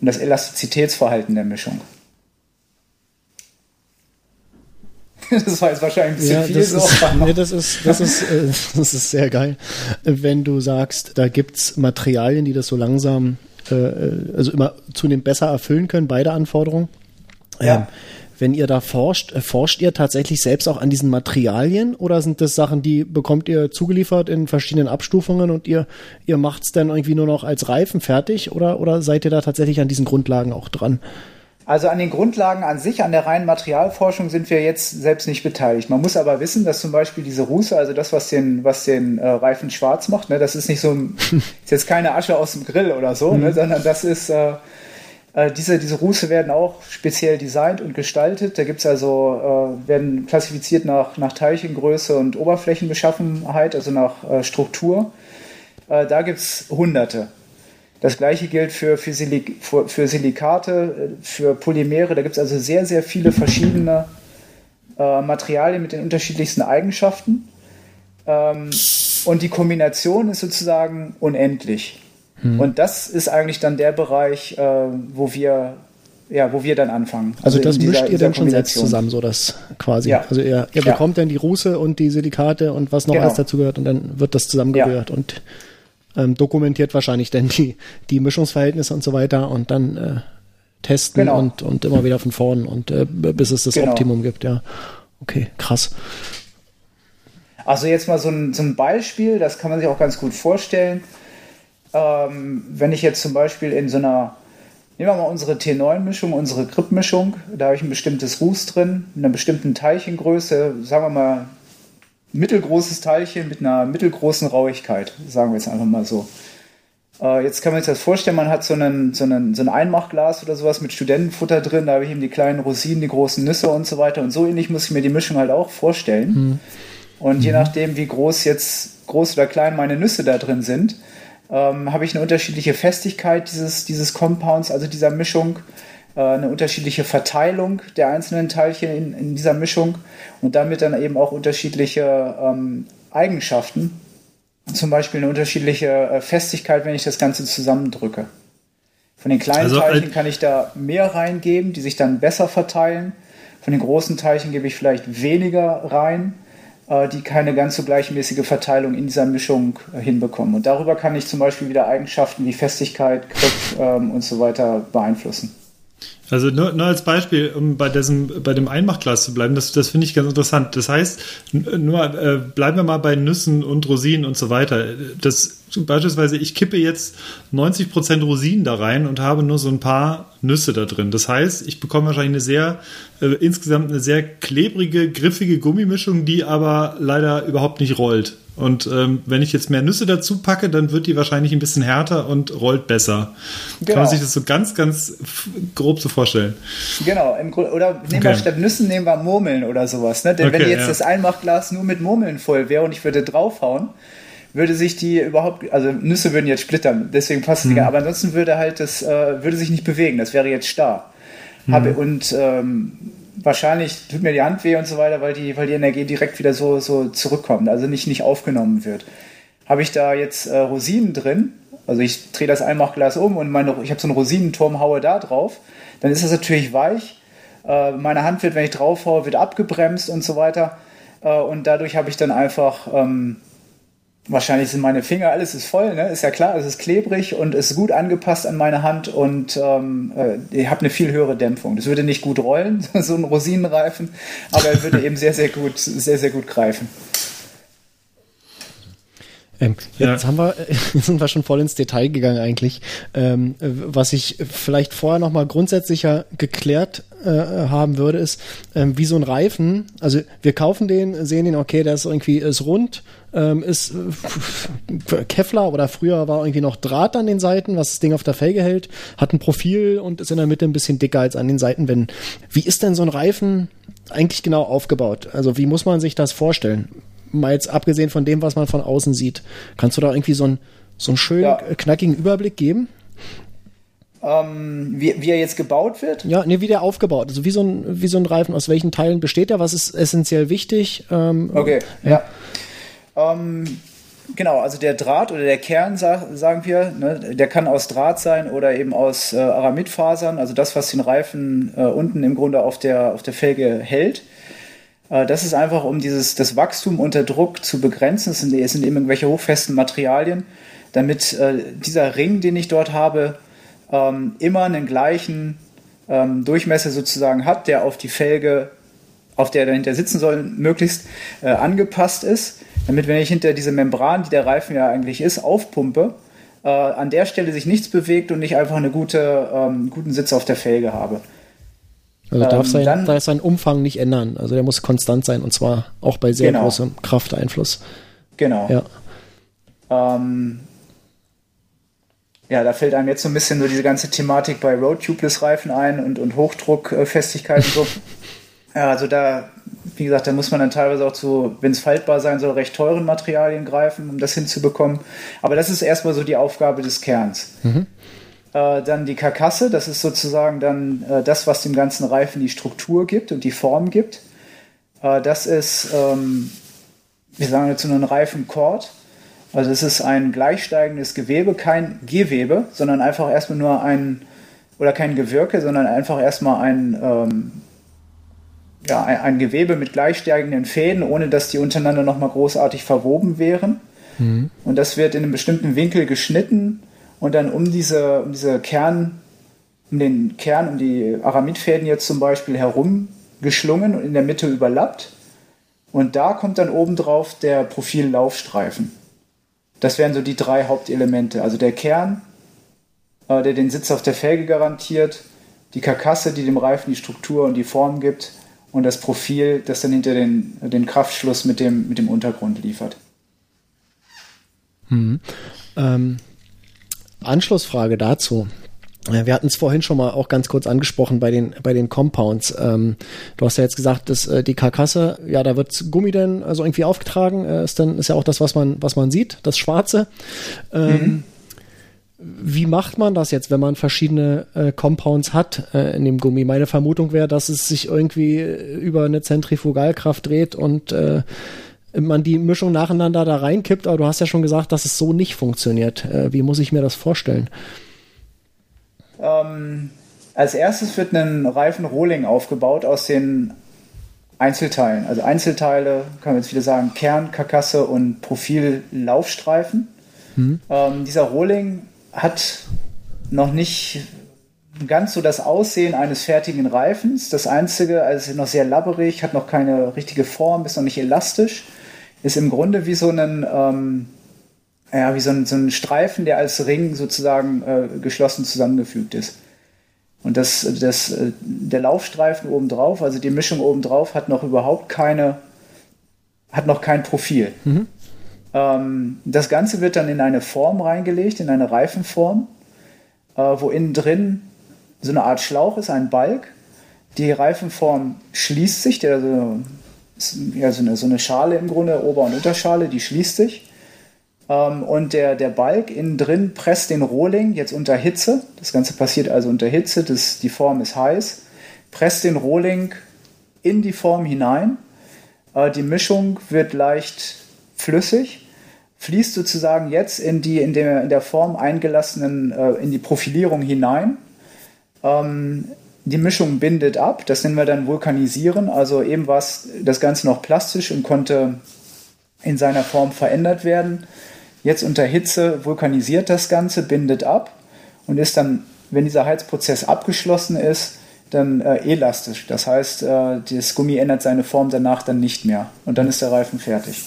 das Elastizitätsverhalten der Mischung. Das war jetzt wahrscheinlich ein bisschen viel. Das ist sehr geil. Wenn du sagst, da gibt es Materialien, die das so langsam, also immer zunehmend besser erfüllen können, beide Anforderungen. Ja. Wenn ihr da forscht ihr tatsächlich selbst auch an diesen Materialien oder sind das Sachen, die bekommt ihr zugeliefert in verschiedenen Abstufungen und ihr macht es dann irgendwie nur noch als Reifen fertig oder seid ihr da tatsächlich an diesen Grundlagen auch dran? Also an den Grundlagen an sich, an der reinen Materialforschung sind wir jetzt selbst nicht beteiligt. Man muss aber wissen, dass zum Beispiel diese Ruße, also das, was den Reifen schwarz macht, ne, das ist nicht so, ist jetzt keine Asche aus dem Grill oder so, ne, sondern das ist, diese Ruße werden auch speziell designt und gestaltet. Da gibt's also, werden klassifiziert nach Teilchengröße und Oberflächenbeschaffenheit, also nach Struktur. Da gibt's Hunderte. Das gleiche gilt für Silikate, für Polymere. Da gibt es also sehr, sehr viele verschiedene Materialien mit den unterschiedlichsten Eigenschaften. Und die Kombination ist sozusagen unendlich. Und das ist eigentlich dann der Bereich, wo wir dann anfangen. Also das mischt ihr dann schon selbst zusammen, so das quasi. Ja. Also ihr bekommt dann die Ruße und die Silikate und was noch alles dazu gehört und dann wird das zusammengerührt und dokumentiert wahrscheinlich dann die Mischungsverhältnisse und so weiter und dann testen und immer wieder von vorn und bis es das Optimum gibt, ja. Okay, krass. Also jetzt mal so ein Beispiel, das kann man sich auch ganz gut vorstellen. Wenn ich jetzt zum Beispiel in so einer, nehmen wir mal unsere T9-Mischung, unsere Grip-Mischung, da habe ich ein bestimmtes Ruß drin, mit einer bestimmten Teilchengröße, sagen wir mal, mittelgroßes Teilchen mit einer mittelgroßen Rauigkeit, sagen wir jetzt einfach mal so. Jetzt kann man sich das vorstellen, man hat so ein Einmachglas oder sowas mit Studentenfutter drin, da habe ich eben die kleinen Rosinen, die großen Nüsse und so weiter und so ähnlich muss ich mir die Mischung halt auch vorstellen. Und je nachdem, wie groß oder klein meine Nüsse da drin sind, habe ich eine unterschiedliche Festigkeit dieses Compounds, also dieser Mischung. eine unterschiedliche Verteilung der einzelnen Teilchen in dieser Mischung und damit dann eben auch unterschiedliche Eigenschaften. Zum Beispiel eine unterschiedliche Festigkeit, wenn ich das Ganze zusammendrücke. Von den kleinen Teilchen kann ich da mehr reingeben, die sich dann besser verteilen. Von den großen Teilchen gebe ich vielleicht weniger rein, die keine ganz so gleichmäßige Verteilung in dieser Mischung hinbekommen. Und darüber kann ich zum Beispiel wieder Eigenschaften wie Festigkeit, Griff und so weiter beeinflussen. Also nur als Beispiel, um bei dem Einmachglas zu bleiben, das finde ich ganz interessant. Das heißt, bleiben wir mal bei Nüssen und Rosinen und so weiter. Das beispielsweise, ich kippe jetzt 90% Rosinen da rein und habe nur so ein paar Nüsse da drin. Das heißt, ich bekomme wahrscheinlich insgesamt eine sehr klebrige, griffige Gummimischung, die aber leider überhaupt nicht rollt. Und wenn ich jetzt mehr Nüsse dazu packe, dann wird die wahrscheinlich ein bisschen härter und rollt besser. Genau. Kann man sich das so ganz, ganz grob so vorstellen. Genau. Oder nehmen wir statt Nüssen, nehmen wir Murmeln oder sowas. Ne? Denn wenn jetzt das Einmachglas nur mit Murmeln voll wäre und ich würde draufhauen, würde sich die überhaupt, also Nüsse würden jetzt splittern, deswegen passt es nicht. Aber ansonsten würde halt das, würde sich nicht bewegen, das wäre jetzt starr. Wahrscheinlich tut mir die Hand weh und so weiter, weil die Energie direkt wieder so zurückkommt, also nicht aufgenommen wird. Habe ich da jetzt Rosinen drin, also ich drehe das Einmachglas um und ich habe so einen Rosinenturm, haue da drauf, dann ist das natürlich weich. Meine Hand wird, wenn ich drauf haue, wird abgebremst und so weiter. Und dadurch habe ich dann einfach, wahrscheinlich sind meine Finger, alles ist voll, ne? Ist ja klar, es ist klebrig und ist gut angepasst an meine Hand und ich habe eine viel höhere Dämpfung. Das würde nicht gut rollen, so ein Rosinenreifen, aber er würde eben sehr, sehr gut greifen. Jetzt sind wir schon voll ins Detail gegangen eigentlich. Was ich vielleicht vorher nochmal grundsätzlicher geklärt haben würde, ist, wie so ein Reifen, also wir kaufen den, sehen den, okay, der ist irgendwie rund, ist Kevlar oder früher war irgendwie noch Draht an den Seiten, was das Ding auf der Felge hält, hat ein Profil und ist in der Mitte ein bisschen dicker als an den Seitenwänden. Wie ist denn so ein Reifen eigentlich genau aufgebaut? Also wie muss man sich das vorstellen? Mal jetzt abgesehen von dem, was man von außen sieht. Kannst du da irgendwie so einen schönen, knackigen Überblick geben? Wie er jetzt gebaut wird? Ja, nee, wie der aufgebaut. Also wie so ein Reifen, aus welchen Teilen besteht er? Was ist essentiell wichtig? Genau, also der Draht oder der Kern, sagen wir, ne, der kann aus Draht sein oder eben aus Aramidfasern, also das, was den Reifen unten im Grunde auf der Felge hält. Das ist einfach, um das Wachstum unter Druck zu begrenzen. Es sind eben irgendwelche hochfesten Materialien, damit dieser Ring, den ich dort habe, immer einen gleichen Durchmesser sozusagen hat, der auf die Felge, auf der er dahinter sitzen soll, möglichst angepasst ist. Damit, wenn ich hinter diese Membran, die der Reifen ja eigentlich ist, aufpumpe, an der Stelle sich nichts bewegt und ich einfach einen guten Sitz auf der Felge habe. Also darf sein Umfang nicht ändern. Also der muss konstant sein und zwar auch bei sehr großem Krafteinfluss. Genau. Ja. Da fällt einem jetzt so ein bisschen so diese ganze Thematik bei Road-Tubeless-Reifen ein und Hochdruckfestigkeit und so. Ja, also da, wie gesagt, da muss man dann teilweise auch zu, wenn es faltbar sein soll, recht teuren Materialien greifen, um das hinzubekommen. Aber das ist erstmal so die Aufgabe des Kerns. Mhm. Dann die Karkasse, das ist sozusagen dann das, was dem ganzen Reifen die Struktur gibt und die Form gibt. Das ist, wir sagen jetzt nur ein Reifenkord. Also es ist ein gleichsteigendes Gewebe, kein Gewebe, sondern einfach erstmal nur kein Gewirke, sondern einfach erstmal ein Gewebe mit gleichsteigenden Fäden, ohne dass die untereinander nochmal großartig verwoben wären. Mhm. Und das wird in einem bestimmten Winkel geschnitten, und dann um die Aramidfäden jetzt zum Beispiel herum geschlungen und in der Mitte überlappt. Und da kommt dann obendrauf der Profillaufstreifen. Das wären so die drei Hauptelemente. Also der Kern, der den Sitz auf der Felge garantiert, die Karkasse, die dem Reifen die Struktur und die Form gibt und das Profil, das dann hinter den Kraftschluss mit dem Untergrund liefert. Anschlussfrage dazu. Wir hatten es vorhin schon mal auch ganz kurz angesprochen bei den Compounds. Du hast ja jetzt gesagt, dass die Karkasse, ja, da wird Gummi dann also irgendwie aufgetragen, ist ja auch das, was man sieht, das Schwarze. Wie macht man das jetzt, wenn man verschiedene Compounds hat in dem Gummi? Meine Vermutung wäre, dass es sich irgendwie über eine Zentrifugalkraft dreht und man die Mischung nacheinander da reinkippt. Aber du hast ja schon gesagt, dass es so nicht funktioniert. Wie muss ich mir das vorstellen? Als erstes wird ein Reifenrohling aufgebaut aus den Einzelteilen. Also Einzelteile, kann man jetzt wieder sagen, Kern, Karkasse und Profillaufstreifen. Hm. Dieser Rohling hat noch nicht ganz so das Aussehen eines fertigen Reifens. Das Einzige, also ist noch sehr labberig, hat noch keine richtige Form, ist noch nicht elastisch, ist im Grunde wie so ein so ein Streifen, der als Ring sozusagen geschlossen zusammengefügt ist. Und der Laufstreifen obendrauf, also die Mischung obendrauf, hat noch überhaupt kein Profil. Mhm. Das Ganze wird dann in eine Form reingelegt, in eine Reifenform, wo innen drin so eine Art Schlauch ist, ein Balg. Die Reifenform schließt sich, so eine Schale im Grunde, Ober- und Unterschale, die schließt sich. Und der Balg innen drin presst den Rohling jetzt unter Hitze. Das Ganze passiert also unter Hitze, die Form ist heiß. Presst den Rohling in die Form hinein. Die Mischung wird leicht flüssig, fließt sozusagen jetzt in der Form eingelassenen, in die Profilierung hinein. Die Mischung bindet ab, das nennen wir dann Vulkanisieren. Also eben war das Ganze noch plastisch und konnte in seiner Form verändert werden. Jetzt unter Hitze vulkanisiert das Ganze, bindet ab und ist dann, wenn dieser Heizprozess abgeschlossen ist, dann elastisch. Das heißt, das Gummi ändert seine Form danach dann nicht mehr und dann ist der Reifen fertig.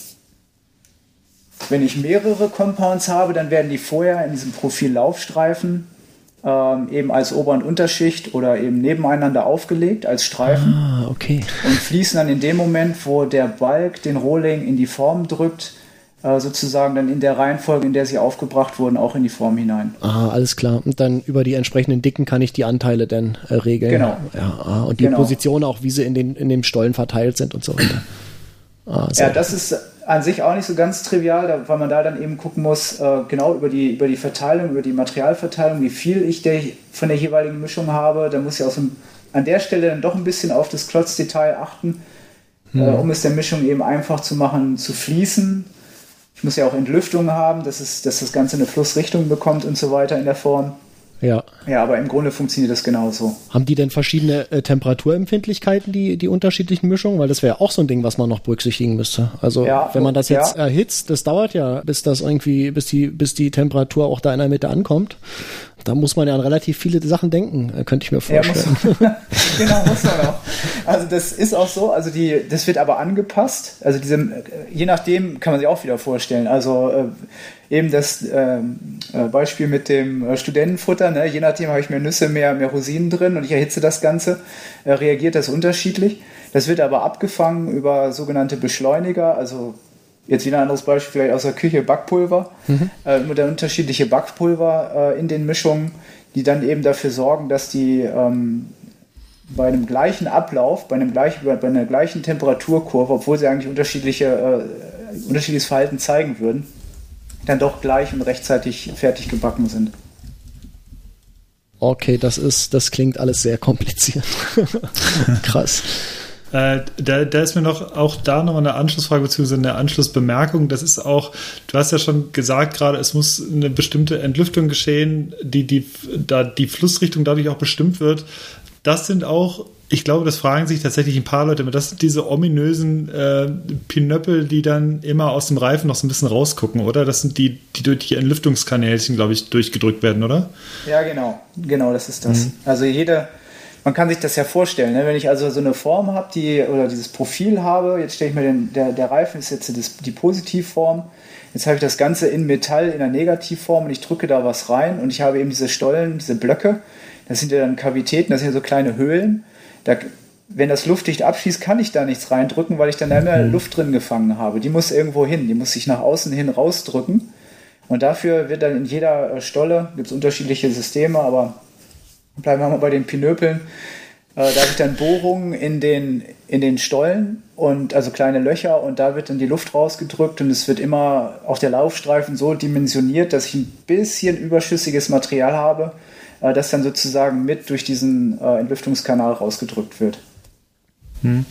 Wenn ich mehrere Compounds habe, dann werden die vorher in diesem Profillaufstreifen eben als Ober- und Unterschicht oder eben nebeneinander aufgelegt als Streifen. Ah, okay. Und fließen dann in dem Moment, wo der Balg den Rohling in die Form drückt, sozusagen dann in der Reihenfolge, in der sie aufgebracht wurden, auch in die Form hinein. Ah, alles klar. Und dann über die entsprechenden Dicken kann ich die Anteile dann regeln. Genau. Ja, und die Position auch, wie sie in dem Stollen verteilt sind und so weiter. Das ist an sich auch nicht so ganz trivial, weil man da dann eben gucken muss, genau über die Verteilung, über die Materialverteilung, wie viel ich von der jeweiligen Mischung habe. Da muss ich an der Stelle dann doch ein bisschen auf das Klotzdetail achten, um es der Mischung eben einfach zu machen, zu fließen. Ich muss ja auch Entlüftung haben, dass das Ganze eine Flussrichtung bekommt und so weiter in der Form. Ja, aber im Grunde funktioniert das genauso. Haben die denn verschiedene Temperaturempfindlichkeiten, die unterschiedlichen Mischungen? Weil das wäre ja auch so ein Ding, was man noch berücksichtigen müsste. Also wenn man das jetzt erhitzt, das dauert ja, bis die Temperatur auch da in der Mitte ankommt. Da muss man ja an relativ viele Sachen denken, könnte ich mir vorstellen. Genau, muss man auch. Also das ist auch so, also das wird aber angepasst. Also je nachdem kann man sich auch wieder vorstellen. Also eben das Beispiel mit dem Studentenfutter, ne? Je nachdem habe ich mehr Nüsse, mehr Rosinen drin und ich erhitze das Ganze, reagiert das unterschiedlich. Das wird aber abgefangen über sogenannte Beschleuniger, also jetzt wieder ein anderes Beispiel, vielleicht aus der Küche, Backpulver. Mhm. Dann unterschiedliche Backpulver in den Mischungen, die dann eben dafür sorgen, dass die bei einem gleichen Ablauf, bei einer gleichen Temperaturkurve, obwohl sie eigentlich unterschiedliches Verhalten zeigen würden, dann doch gleich und rechtzeitig fertig gebacken sind. Okay, das klingt alles sehr kompliziert. Krass. Da ist mir noch eine Anschlussfrage bzw. eine Anschlussbemerkung. Das ist auch, du hast ja schon gesagt gerade, es muss eine bestimmte Entlüftung geschehen, die Flussrichtung dadurch auch bestimmt wird. Das sind auch, ich glaube, das fragen sich tatsächlich ein paar Leute, aber das sind diese ominösen Pinöppel, die dann immer aus dem Reifen noch so ein bisschen rausgucken, oder? Das sind die durch die Entlüftungskanälchen, glaube ich, durchgedrückt werden, oder? Ja, genau, das ist das. Mhm. Also man kann sich das ja vorstellen, ne? Wenn ich also so eine Form habe, oder dieses Profil habe, jetzt stelle ich mir der Reifen ist jetzt die Positivform, jetzt habe ich das Ganze in Metall in der Negativform und ich drücke da was rein und ich habe eben diese Stollen, diese Blöcke, das sind ja dann Kavitäten, das sind ja so kleine Höhlen, wenn das luftdicht abschließt, kann ich da nichts reindrücken, weil ich dann immer Luft drin gefangen habe, die muss irgendwo hin, die muss sich nach außen hin rausdrücken und dafür wird dann in jeder Stolle, gibt es unterschiedliche Systeme, aber bleiben wir mal bei den Pinöpeln, Da habe ich dann Bohrungen in den Stollen und also kleine Löcher und da wird dann die Luft rausgedrückt und es wird immer auch der Laufstreifen so dimensioniert, dass ich ein bisschen überschüssiges Material habe, das dann sozusagen mit durch diesen Entlüftungskanal rausgedrückt wird. Hm.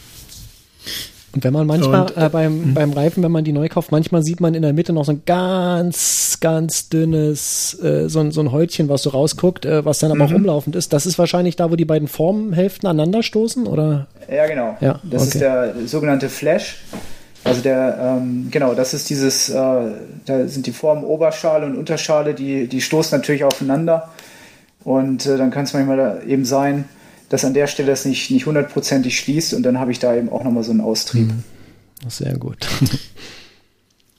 Und wenn man manchmal beim Reifen, wenn man die neu kauft, manchmal sieht man in der Mitte noch so ein ganz, ganz dünnes, so ein Häutchen, was so rausguckt, was dann aber auch umlaufend ist. Das ist wahrscheinlich da, wo die beiden Formenhälften aneinanderstoßen, oder? Ja, genau. Ja, das ist der sogenannte Flash. Also das ist dieses, da sind die Formen Oberschale und Unterschale, die stoßen natürlich aufeinander. Und dann kann es manchmal da eben sein, dass an der Stelle das nicht hundertprozentig schließt und dann habe ich da eben auch nochmal so einen Austrieb. Sehr gut.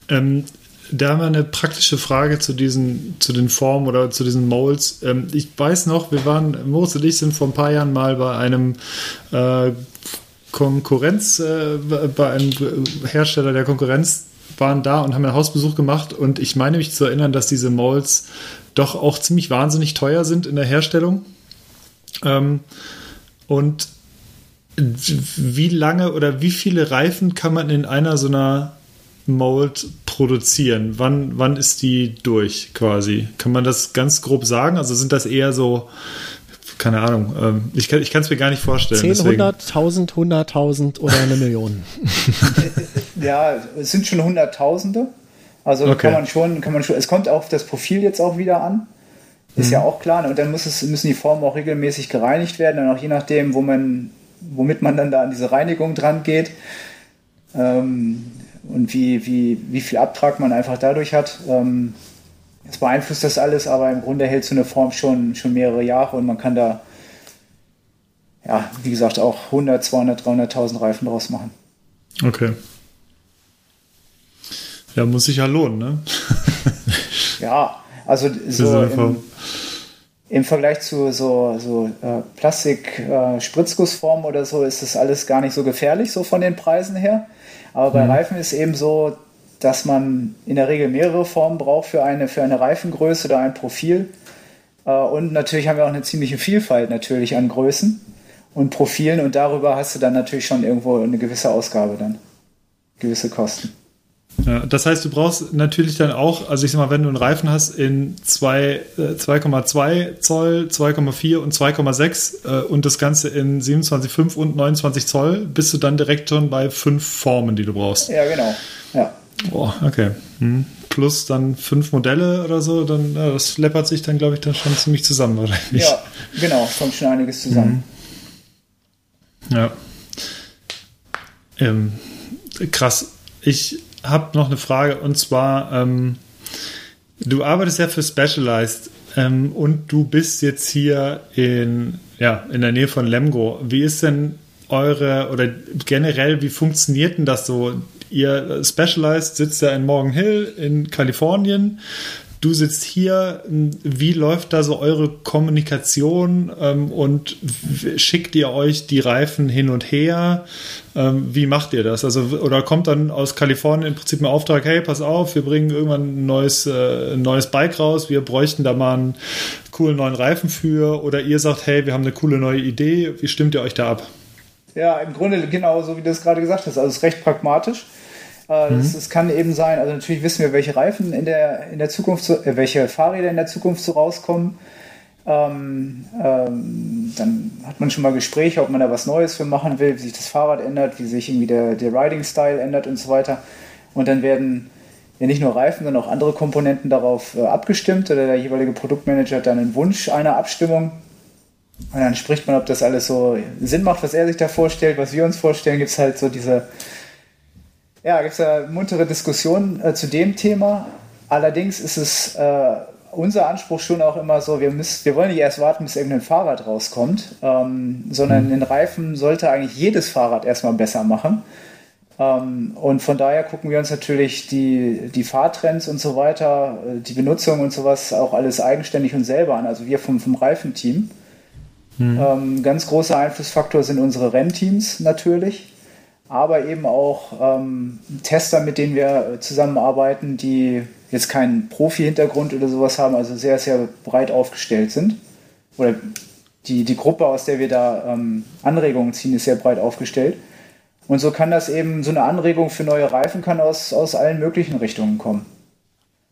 Da haben wir eine praktische Frage zu den Formen oder zu diesen Molds. Ich weiß noch, Moritz und ich sind vor ein paar Jahren mal bei einem bei einem Hersteller der Konkurrenz waren da und haben einen Hausbesuch gemacht und ich meine mich zu erinnern, dass diese Molds doch auch ziemlich wahnsinnig teuer sind in der Herstellung. Und wie lange oder wie viele Reifen kann man in einer so einer Mold produzieren? Wann ist die durch quasi? Kann man das ganz grob sagen? Also sind das eher so, keine Ahnung, ich kann es mir gar nicht vorstellen. 10, 100.000, 100.000 oder eine Million? Ja, es sind schon Hunderttausende. Also okay. kann man schon, es kommt auf das Profil jetzt auch wieder an. Ist ja auch klar. Und dann müssen die Formen auch regelmäßig gereinigt werden. Und auch je nachdem, womit man dann da an diese Reinigung dran geht und wie viel Abtrag man einfach dadurch hat. Das beeinflusst das alles, aber im Grunde hält so eine Form schon mehrere Jahre. Und man kann da, ja, wie gesagt, auch 100, 200, 300.000 Reifen draus machen. Okay. Ja, muss sich ja lohnen, ne? Ja, also so im Vergleich zu so Plastik-Spritzgussformen oder so ist das alles gar nicht so gefährlich, so von den Preisen her. Aber bei Reifen ist eben so, dass man in der Regel mehrere Formen braucht für eine Reifengröße oder ein Profil. Und natürlich haben wir auch eine ziemliche Vielfalt natürlich an Größen und Profilen. Und darüber hast du dann natürlich schon irgendwo eine gewisse Ausgabe dann, gewisse Kosten. Ja, das heißt, du brauchst natürlich dann auch, also ich sag mal, wenn du einen Reifen hast in 2,2 Zoll, 2,4 und 2,6 und das Ganze in 27,5 und 29 Zoll, bist du dann direkt schon bei 5 Formen, die du brauchst. Ja, genau. Ja. Boah, okay. Plus dann 5 Modelle oder so, dann das läppert sich dann, glaube ich, dann schon ziemlich zusammen, oder nicht? Ja, genau, kommt schon einiges zusammen. Ja. Krass. Ich habe noch eine Frage und zwar du arbeitest ja für Specialized und du bist jetzt hier in der Nähe von Lemgo. Wie ist denn wie funktioniert denn das so? Ihr Specialized sitzt ja in Morgan Hill in Kalifornien, du sitzt hier. Wie läuft da so eure Kommunikation und schickt ihr euch die Reifen hin und her? Wie macht ihr das? Also, oder kommt dann aus Kalifornien im Prinzip ein Auftrag, hey, pass auf, wir bringen irgendwann ein neues Bike raus, wir bräuchten da mal einen coolen neuen Reifen für, oder ihr sagt, hey, wir haben eine coole neue Idee, wie stimmt ihr euch da ab? Ja, im Grunde genau so, wie du es gerade gesagt hast, also es ist recht pragmatisch. Es kann eben sein, also natürlich wissen wir, welche Reifen in der Zukunft, welche Fahrräder in der Zukunft so rauskommen. Dann hat man schon mal Gespräche, ob man da was Neues für machen will, wie sich das Fahrrad ändert, wie sich irgendwie der Riding-Style ändert und so weiter. Und dann werden ja nicht nur Reifen, sondern auch andere Komponenten darauf abgestimmt oder der jeweilige Produktmanager hat dann einen Wunsch einer Abstimmung. Und dann spricht man, ob das alles so Sinn macht, was er sich da vorstellt, was wir uns vorstellen. Gibt es halt so gibt es muntere Diskussionen zu dem Thema. Allerdings ist es unser Anspruch schon auch immer so, wir wollen nicht erst warten, bis irgendein Fahrrad rauskommt, sondern den Reifen sollte eigentlich jedes Fahrrad erstmal besser machen. Und von daher gucken wir uns natürlich die Fahrtrends und so weiter, die Benutzung und sowas auch alles eigenständig und selber an. Also wir vom Reifenteam. Ganz großer Einflussfaktor sind unsere Rennteams natürlich. Aber eben auch Tester, mit denen wir zusammenarbeiten, die jetzt keinen Profi-Hintergrund oder sowas haben, also sehr, sehr breit aufgestellt sind. Oder die Gruppe, aus der wir da Anregungen ziehen, ist sehr breit aufgestellt. Und so kann das eben, so eine Anregung für neue Reifen kann aus allen möglichen Richtungen kommen.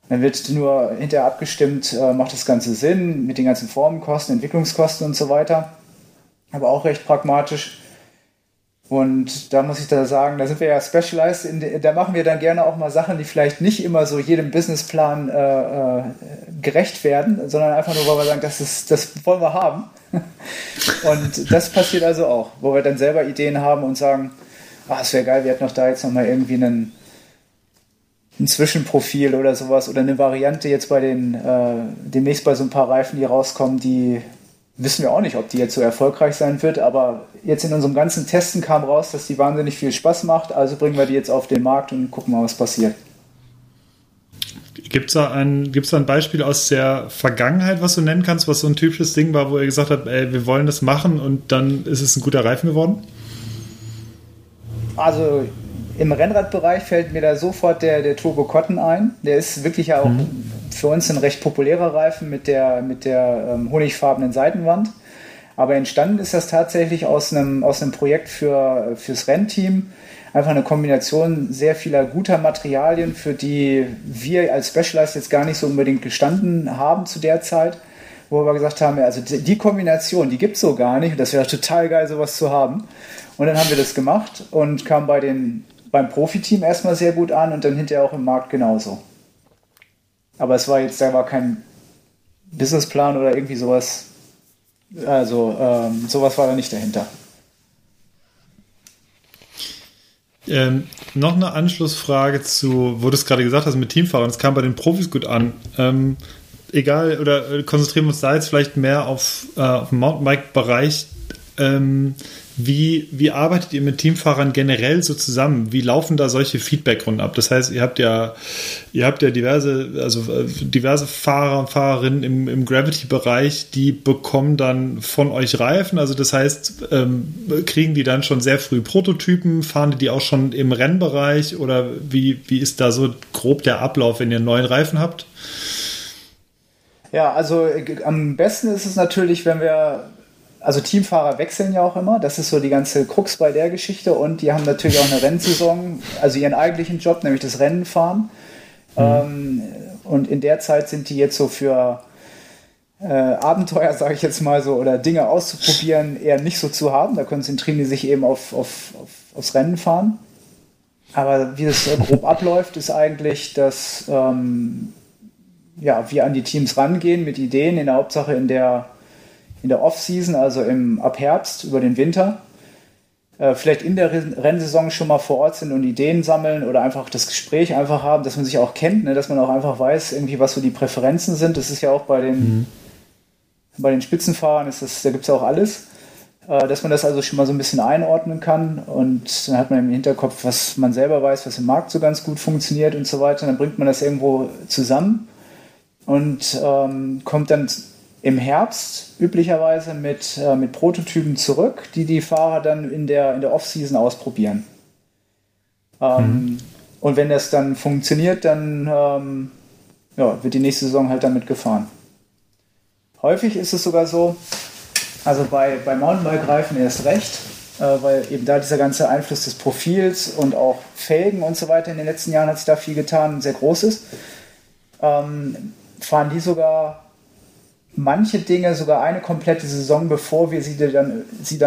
Dann wird nur hinterher abgestimmt, macht das Ganze Sinn mit den ganzen Formenkosten, Entwicklungskosten und so weiter. Aber auch recht pragmatisch. Und da muss ich da sagen, da sind wir ja Specialized, da machen wir dann gerne auch mal Sachen, die vielleicht nicht immer so jedem Businessplan gerecht werden, sondern einfach nur, weil wir sagen, das wollen wir haben. Und das passiert also auch, wo wir dann selber Ideen haben und sagen, ach, es wäre geil, wir hätten noch da jetzt nochmal irgendwie ein Zwischenprofil oder sowas oder eine Variante jetzt bei demnächst bei so ein paar Reifen, die rauskommen, die wissen wir auch nicht, ob die jetzt so erfolgreich sein wird, aber jetzt in unserem ganzen Testen kam raus, dass die wahnsinnig viel Spaß macht, also bringen wir die jetzt auf den Markt und gucken mal, was passiert. Gibt's da ein Beispiel aus der Vergangenheit, was du nennen kannst, was so ein typisches Ding war, wo ihr gesagt habt, ey, wir wollen das machen und dann ist es ein guter Reifen geworden? Also im Rennradbereich fällt mir da sofort der Turbo Cotton ein. Der ist wirklich ja auch für uns ein recht populärer Reifen mit der honigfarbenen Seitenwand. Aber entstanden ist das tatsächlich aus einem Projekt fürs Rennteam. Einfach eine Kombination sehr vieler guter Materialien, für die wir als Specialized jetzt gar nicht so unbedingt gestanden haben zu der Zeit, wo wir gesagt haben, also die Kombination, die gibt es so gar nicht und das wäre total geil, sowas zu haben. Und dann haben wir das gemacht und kamen beim Profiteam erstmal sehr gut an und dann hinterher auch im Markt genauso. Aber da war kein Businessplan oder irgendwie sowas. Also sowas war da nicht dahinter. Noch eine Anschlussfrage zu, wo du es gerade gesagt hast mit Teamfahrern. Es kam bei den Profis gut an. Egal, oder konzentrieren wir uns da jetzt vielleicht mehr auf den Mountainbike-Bereich. Wie arbeitet ihr mit Teamfahrern generell so zusammen? Wie laufen da solche Feedbackrunden ab? Das heißt, ihr habt ja diverse Fahrer und Fahrerinnen im Gravity-Bereich, die bekommen dann von euch Reifen. Also das heißt, kriegen die dann schon sehr früh Prototypen? Fahren die auch schon im Rennbereich? Oder wie ist da so grob der Ablauf, wenn ihr einen neuen Reifen habt? Ja, also am besten ist es natürlich, wenn wir... Also Teamfahrer wechseln ja auch immer, das ist so die ganze Krux bei der Geschichte und die haben natürlich auch eine Rennsaison, also ihren eigentlichen Job, nämlich das Rennen fahren. Und in der Zeit sind die jetzt so für Abenteuer, sage ich jetzt mal so, oder Dinge auszuprobieren, eher nicht so zu haben. Da konzentrieren die sich eben aufs Rennen fahren. Aber wie es grob abläuft, ist eigentlich, dass wir an die Teams rangehen mit Ideen, in der Hauptsache in der Off-Season, also ab Herbst, über den Winter, vielleicht in der Rennsaison schon mal vor Ort sind und Ideen sammeln oder einfach das Gespräch einfach haben, dass man sich auch kennt, ne? Dass man auch einfach weiß, irgendwie was so die Präferenzen sind. Das ist ja auch bei den Spitzenfahrern, da gibt es ja auch alles, dass man das also schon mal so ein bisschen einordnen kann und dann hat man im Hinterkopf, was man selber weiß, was im Markt so ganz gut funktioniert und so weiter. Und dann bringt man das irgendwo zusammen und kommt dann im Herbst üblicherweise mit Prototypen zurück, die Fahrer dann in der Off-Season ausprobieren. Und wenn das dann funktioniert, dann wird die nächste Saison halt damit gefahren. Häufig ist es sogar so, also bei Mountainbike-Reifen erst recht, weil eben da dieser ganze Einfluss des Profils und auch Felgen und so weiter in den letzten Jahren hat sich da viel getan und sehr groß ist, fahren die sogar... manche Dinge sogar eine komplette Saison, bevor wir sie dann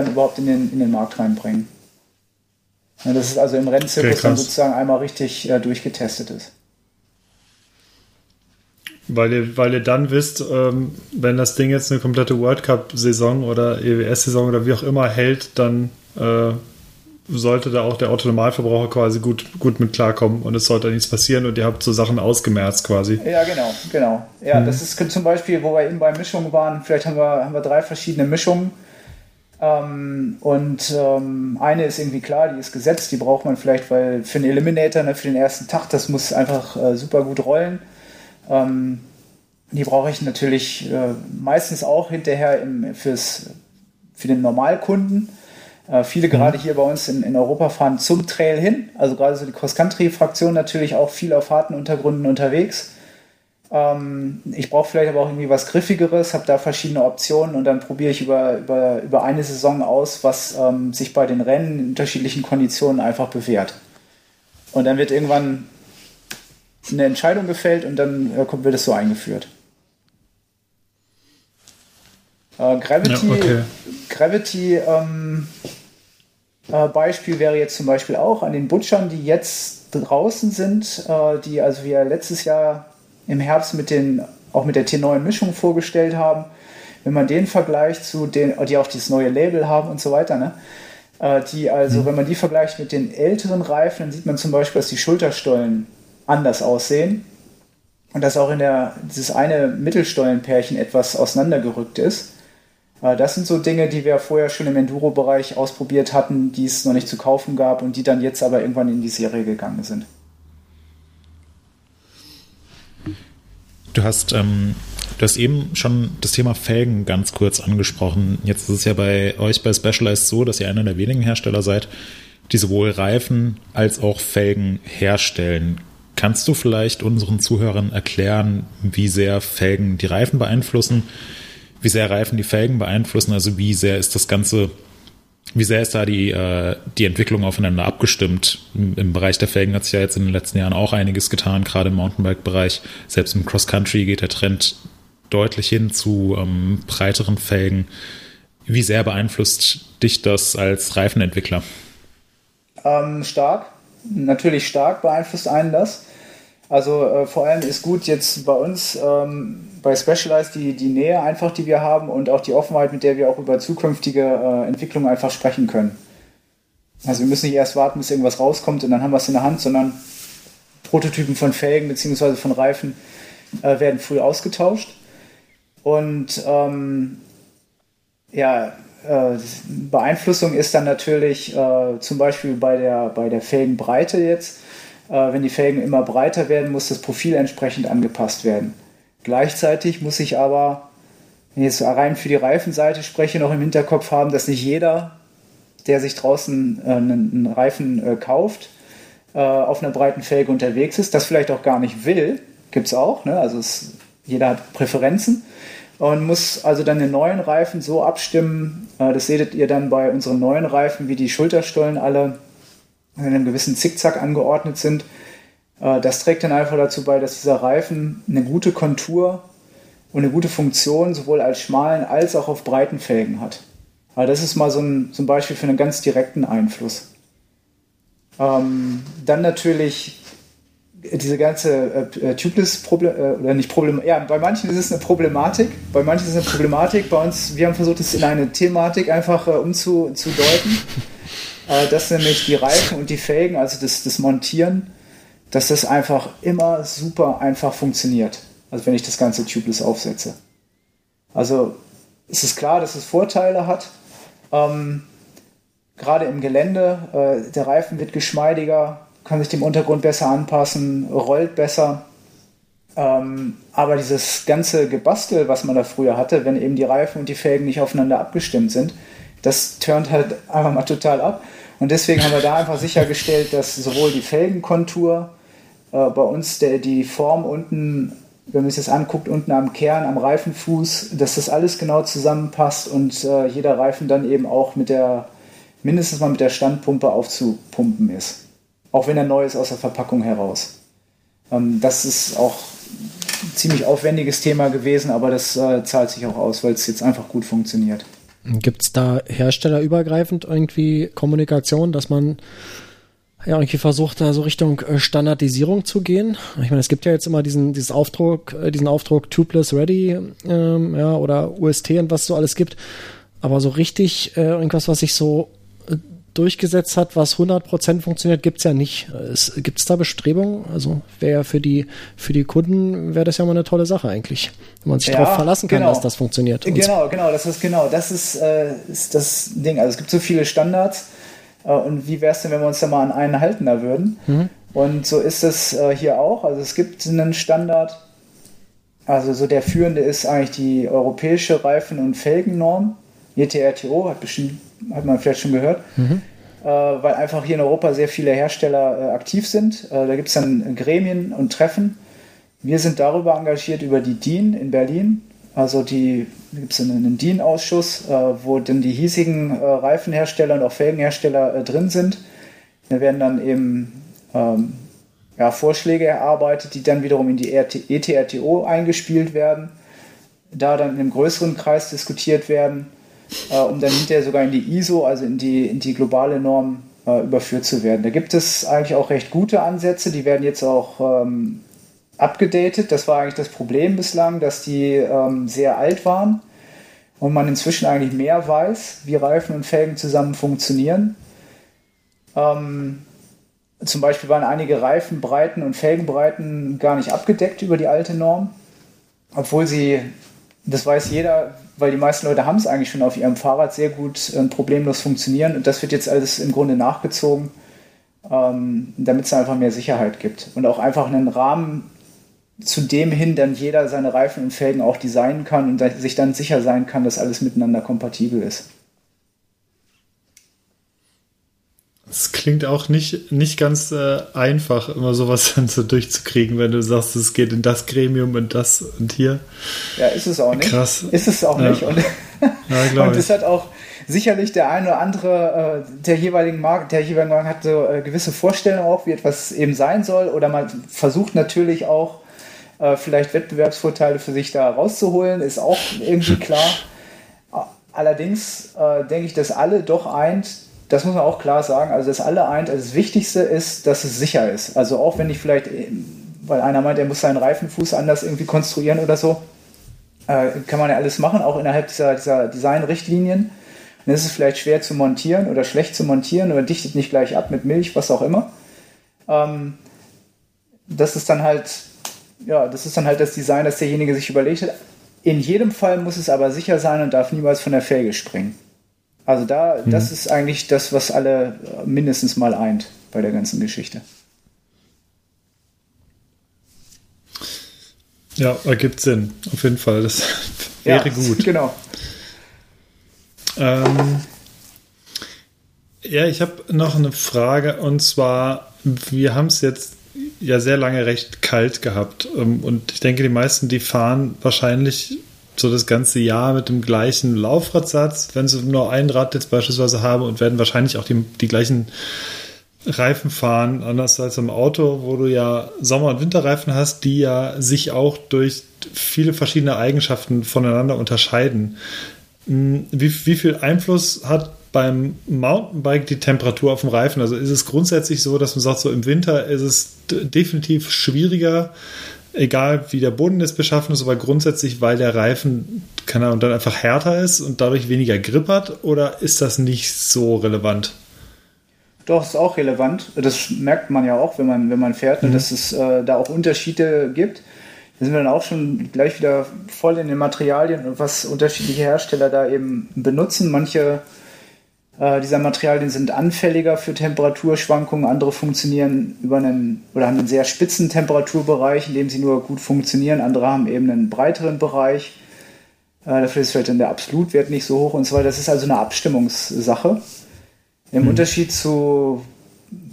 überhaupt in den Markt reinbringen. Ja, das ist also im Rennzyklus okay, dann sozusagen einmal richtig durchgetestet ist. Weil ihr dann wisst, wenn das Ding jetzt eine komplette World Cup-Saison oder EWS-Saison oder wie auch immer hält, dann sollte da auch der Autonormalverbraucher quasi gut mit klarkommen und es sollte nichts passieren und ihr habt so Sachen ausgemerzt quasi. Ja, genau. Ja, Das ist zum Beispiel, wo wir eben bei Mischungen waren, vielleicht haben wir drei verschiedene Mischungen eine ist irgendwie klar, die ist gesetzt, die braucht man vielleicht, weil für den Eliminator, ne, für den ersten Tag, das muss einfach super gut rollen. Die brauche ich natürlich meistens auch hinterher für den Normalkunden. Viele gerade hier bei uns in Europa fahren zum Trail hin, also gerade so die Cross-Country-Fraktion natürlich auch viel auf harten Untergründen unterwegs. Ich brauche vielleicht aber auch irgendwie was Griffigeres, habe da verschiedene Optionen und dann probiere ich über eine Saison aus, was sich bei den Rennen in unterschiedlichen Konditionen einfach bewährt. Und dann wird irgendwann eine Entscheidung gefällt und dann wird es so eingeführt. Beispiel wäre jetzt zum Beispiel auch an den Butchern, die jetzt draußen sind, die also wir letztes Jahr im Herbst auch mit der T9-Mischung vorgestellt haben, wenn man den vergleicht zu den, die auch dieses neue Label haben und so weiter, ne? Die also, wenn man die vergleicht mit den älteren Reifen, dann sieht man zum Beispiel, dass die Schulterstollen anders aussehen und dass auch in dieses eine Mittelstollenpärchen etwas auseinandergerückt ist. Das sind so Dinge, die wir vorher schon im Enduro-Bereich ausprobiert hatten, die es noch nicht zu kaufen gab und die dann jetzt aber irgendwann in die Serie gegangen sind. Du hast eben schon das Thema Felgen ganz kurz angesprochen. Jetzt ist es ja bei euch bei Specialized so, dass ihr einer der wenigen Hersteller seid, die sowohl Reifen als auch Felgen herstellen. Kannst du vielleicht unseren Zuhörern erklären, wie sehr Felgen die Reifen beeinflussen, wie sehr Reifen die Felgen beeinflussen, also wie sehr ist da die Entwicklung aufeinander abgestimmt? Im Bereich der Felgen hat sich ja jetzt in den letzten Jahren auch einiges getan, gerade im Mountainbike-Bereich. Selbst im Cross-Country geht der Trend deutlich hin zu breiteren Felgen. Wie sehr beeinflusst dich das als Reifenentwickler? Stark. Natürlich stark beeinflusst einen das. Also vor allem ist gut jetzt bei uns, bei Specialized, die Nähe einfach, die wir haben und auch die Offenheit, mit der wir auch über zukünftige Entwicklungen einfach sprechen können. Also wir müssen nicht erst warten, bis irgendwas rauskommt und dann haben wir es in der Hand, sondern Prototypen von Felgen bzw. von Reifen werden früh ausgetauscht. Und Beeinflussung ist dann natürlich zum Beispiel bei der Felgenbreite jetzt. Wenn die Felgen immer breiter werden, muss das Profil entsprechend angepasst werden. Gleichzeitig muss ich aber, wenn ich jetzt rein für die Reifenseite spreche, noch im Hinterkopf haben, dass nicht jeder, der sich draußen einen Reifen kauft, auf einer breiten Felge unterwegs ist, das vielleicht auch gar nicht will, gibt's auch, ne? Also jeder hat Präferenzen und muss also dann den neuen Reifen so abstimmen, das seht ihr dann bei unseren neuen Reifen, wie die Schulterstollen alle in einem gewissen Zickzack angeordnet sind. Das trägt dann einfach dazu bei, dass dieser Reifen eine gute Kontur und eine gute Funktion sowohl als schmalen als auch auf breiten Felgen hat. Aber das ist mal so ein Beispiel für einen ganz direkten Einfluss. Dann natürlich diese ganze bei manchen ist es eine Problematik, bei uns, wir haben versucht, es in eine Thematik einfach umzudeuten. Dass nämlich die Reifen und die Felgen, also das Montieren, dass das einfach immer super einfach funktioniert. Also wenn ich das ganze tubeless aufsetze. Also es ist klar, dass es Vorteile hat. Gerade im Gelände, der Reifen wird geschmeidiger, kann sich dem Untergrund besser anpassen, rollt besser. Aber dieses ganze Gebastel, was man da früher hatte, wenn eben die Reifen und die Felgen nicht aufeinander abgestimmt sind, das turnt halt einfach mal total ab. Und deswegen haben wir da einfach sichergestellt, dass sowohl die Felgenkontur bei uns, die Form unten, wenn man sich das anguckt, unten am Kern, am Reifenfuß, dass das alles genau zusammenpasst und jeder Reifen dann eben auch mindestens mal mit der Standpumpe aufzupumpen ist. Auch wenn er neu ist aus der Verpackung heraus. Das ist auch ein ziemlich aufwendiges Thema gewesen, aber das zahlt sich auch aus, weil es jetzt einfach gut funktioniert. Gibt es da herstellerübergreifend irgendwie Kommunikation, dass man ja irgendwie versucht, da so Richtung Standardisierung zu gehen? Ich meine, es gibt ja jetzt immer diesen Aufdruck Tubeless Ready oder UST und was es so alles gibt, aber so richtig irgendwas, was sich so durchgesetzt hat, was 100% funktioniert, gibt es ja nicht. Gibt es da Bestrebungen? Also wäre ja für die Kunden wäre das ja mal eine tolle Sache eigentlich, wenn man sich darauf verlassen kann, dass das funktioniert. Das ist das Ding. Also es gibt so viele Standards und wie wäre es denn, wenn wir uns da mal an einen halten da würden? Mhm. Und so ist es hier auch. Also es gibt einen Standard. Also so der führende ist eigentlich die europäische Reifen- und Felgennorm. ETRTO hat man vielleicht schon gehört, weil einfach hier in Europa sehr viele Hersteller aktiv sind. Da gibt es dann Gremien und Treffen, Wir sind darüber engagiert über die DIN in Berlin. Also da gibt es einen DIN-Ausschuss, wo dann die hiesigen Reifenhersteller und auch Felgenhersteller drin sind. Da werden dann eben Vorschläge erarbeitet, die dann wiederum in die ETRTO eingespielt werden, da dann in einem größeren Kreis diskutiert werden, um dann hinterher sogar in die ISO, also in die globale Norm überführt zu werden. Da gibt es eigentlich auch recht gute Ansätze, die werden jetzt auch abgedatet. Das war eigentlich das Problem bislang, dass die sehr alt waren und man inzwischen eigentlich mehr weiß, wie Reifen und Felgen zusammen funktionieren. Zum Beispiel waren einige Reifenbreiten und Felgenbreiten gar nicht abgedeckt über die alte Norm, obwohl sie, das weiß jeder, weil die meisten Leute haben es eigentlich schon auf ihrem Fahrrad sehr gut und problemlos funktionieren, und das wird jetzt alles im Grunde nachgezogen, damit es einfach mehr Sicherheit gibt und auch einfach einen Rahmen, zu dem hin dann jeder seine Reifen und Felgen auch designen kann und sich dann sicher sein kann, dass alles miteinander kompatibel ist. Es klingt auch nicht ganz einfach, immer sowas dann so durchzukriegen, wenn du sagst, es geht in das Gremium und das und hier. Ja, ist es auch nicht. Krass. Ist es auch nicht. Und es hat auch sicherlich der ein oder andere der jeweiligen Marke hat so gewisse Vorstellungen auch, wie etwas eben sein soll. Oder man versucht natürlich auch vielleicht Wettbewerbsvorteile für sich da rauszuholen, ist auch irgendwie klar. Allerdings denke ich, dass alle doch eint, das muss man auch klar sagen, also dass alle eint, also das Wichtigste ist, dass es sicher ist. Also auch wenn ich vielleicht, weil einer meint, er muss seinen Reifenfuß anders irgendwie konstruieren oder so, kann man ja alles machen, auch innerhalb dieser Design-Richtlinien. Dann ist es vielleicht schwer zu montieren oder schlecht zu montieren oder dichtet nicht gleich ab mit Milch, was auch immer. Das ist dann halt das Design, das derjenige sich überlegt hat. In jedem Fall muss es aber sicher sein und darf niemals von der Felge springen. Also das ist eigentlich das, was alle mindestens mal eint bei der ganzen Geschichte. Ja, ergibt Sinn. Auf jeden Fall. Das wäre gut. Genau. Ich habe noch eine Frage, und zwar, wir haben es jetzt ja sehr lange recht kalt gehabt. Und ich denke, die meisten, die fahren wahrscheinlich so das ganze Jahr mit dem gleichen Laufradsatz, wenn sie nur ein Rad jetzt beispielsweise haben, und werden wahrscheinlich auch die gleichen Reifen fahren, anders als im Auto, wo du ja Sommer- und Winterreifen hast, die ja sich auch durch viele verschiedene Eigenschaften voneinander unterscheiden. Wie viel Einfluss hat beim Mountainbike die Temperatur auf dem Reifen? Also ist es grundsätzlich so, dass man sagt, so im Winter ist es definitiv schwieriger, egal wie der Boden jetzt beschaffen ist, aber grundsätzlich, weil der Reifen dann einfach härter ist und dadurch weniger Grip hat, oder ist das nicht so relevant? Doch, ist auch relevant. Das merkt man ja auch, wenn man fährt, und dass es da auch Unterschiede gibt. Da sind wir dann auch schon gleich wieder voll in den Materialien und was unterschiedliche Hersteller da eben benutzen. Manche dieser Materialien sind anfälliger für Temperaturschwankungen, andere funktionieren haben einen sehr spitzen Temperaturbereich, in dem sie nur gut funktionieren, andere haben eben einen breiteren Bereich, dafür ist vielleicht dann der Absolutwert nicht so hoch und so weiter. Das ist also eine Abstimmungssache. Im Unterschied zu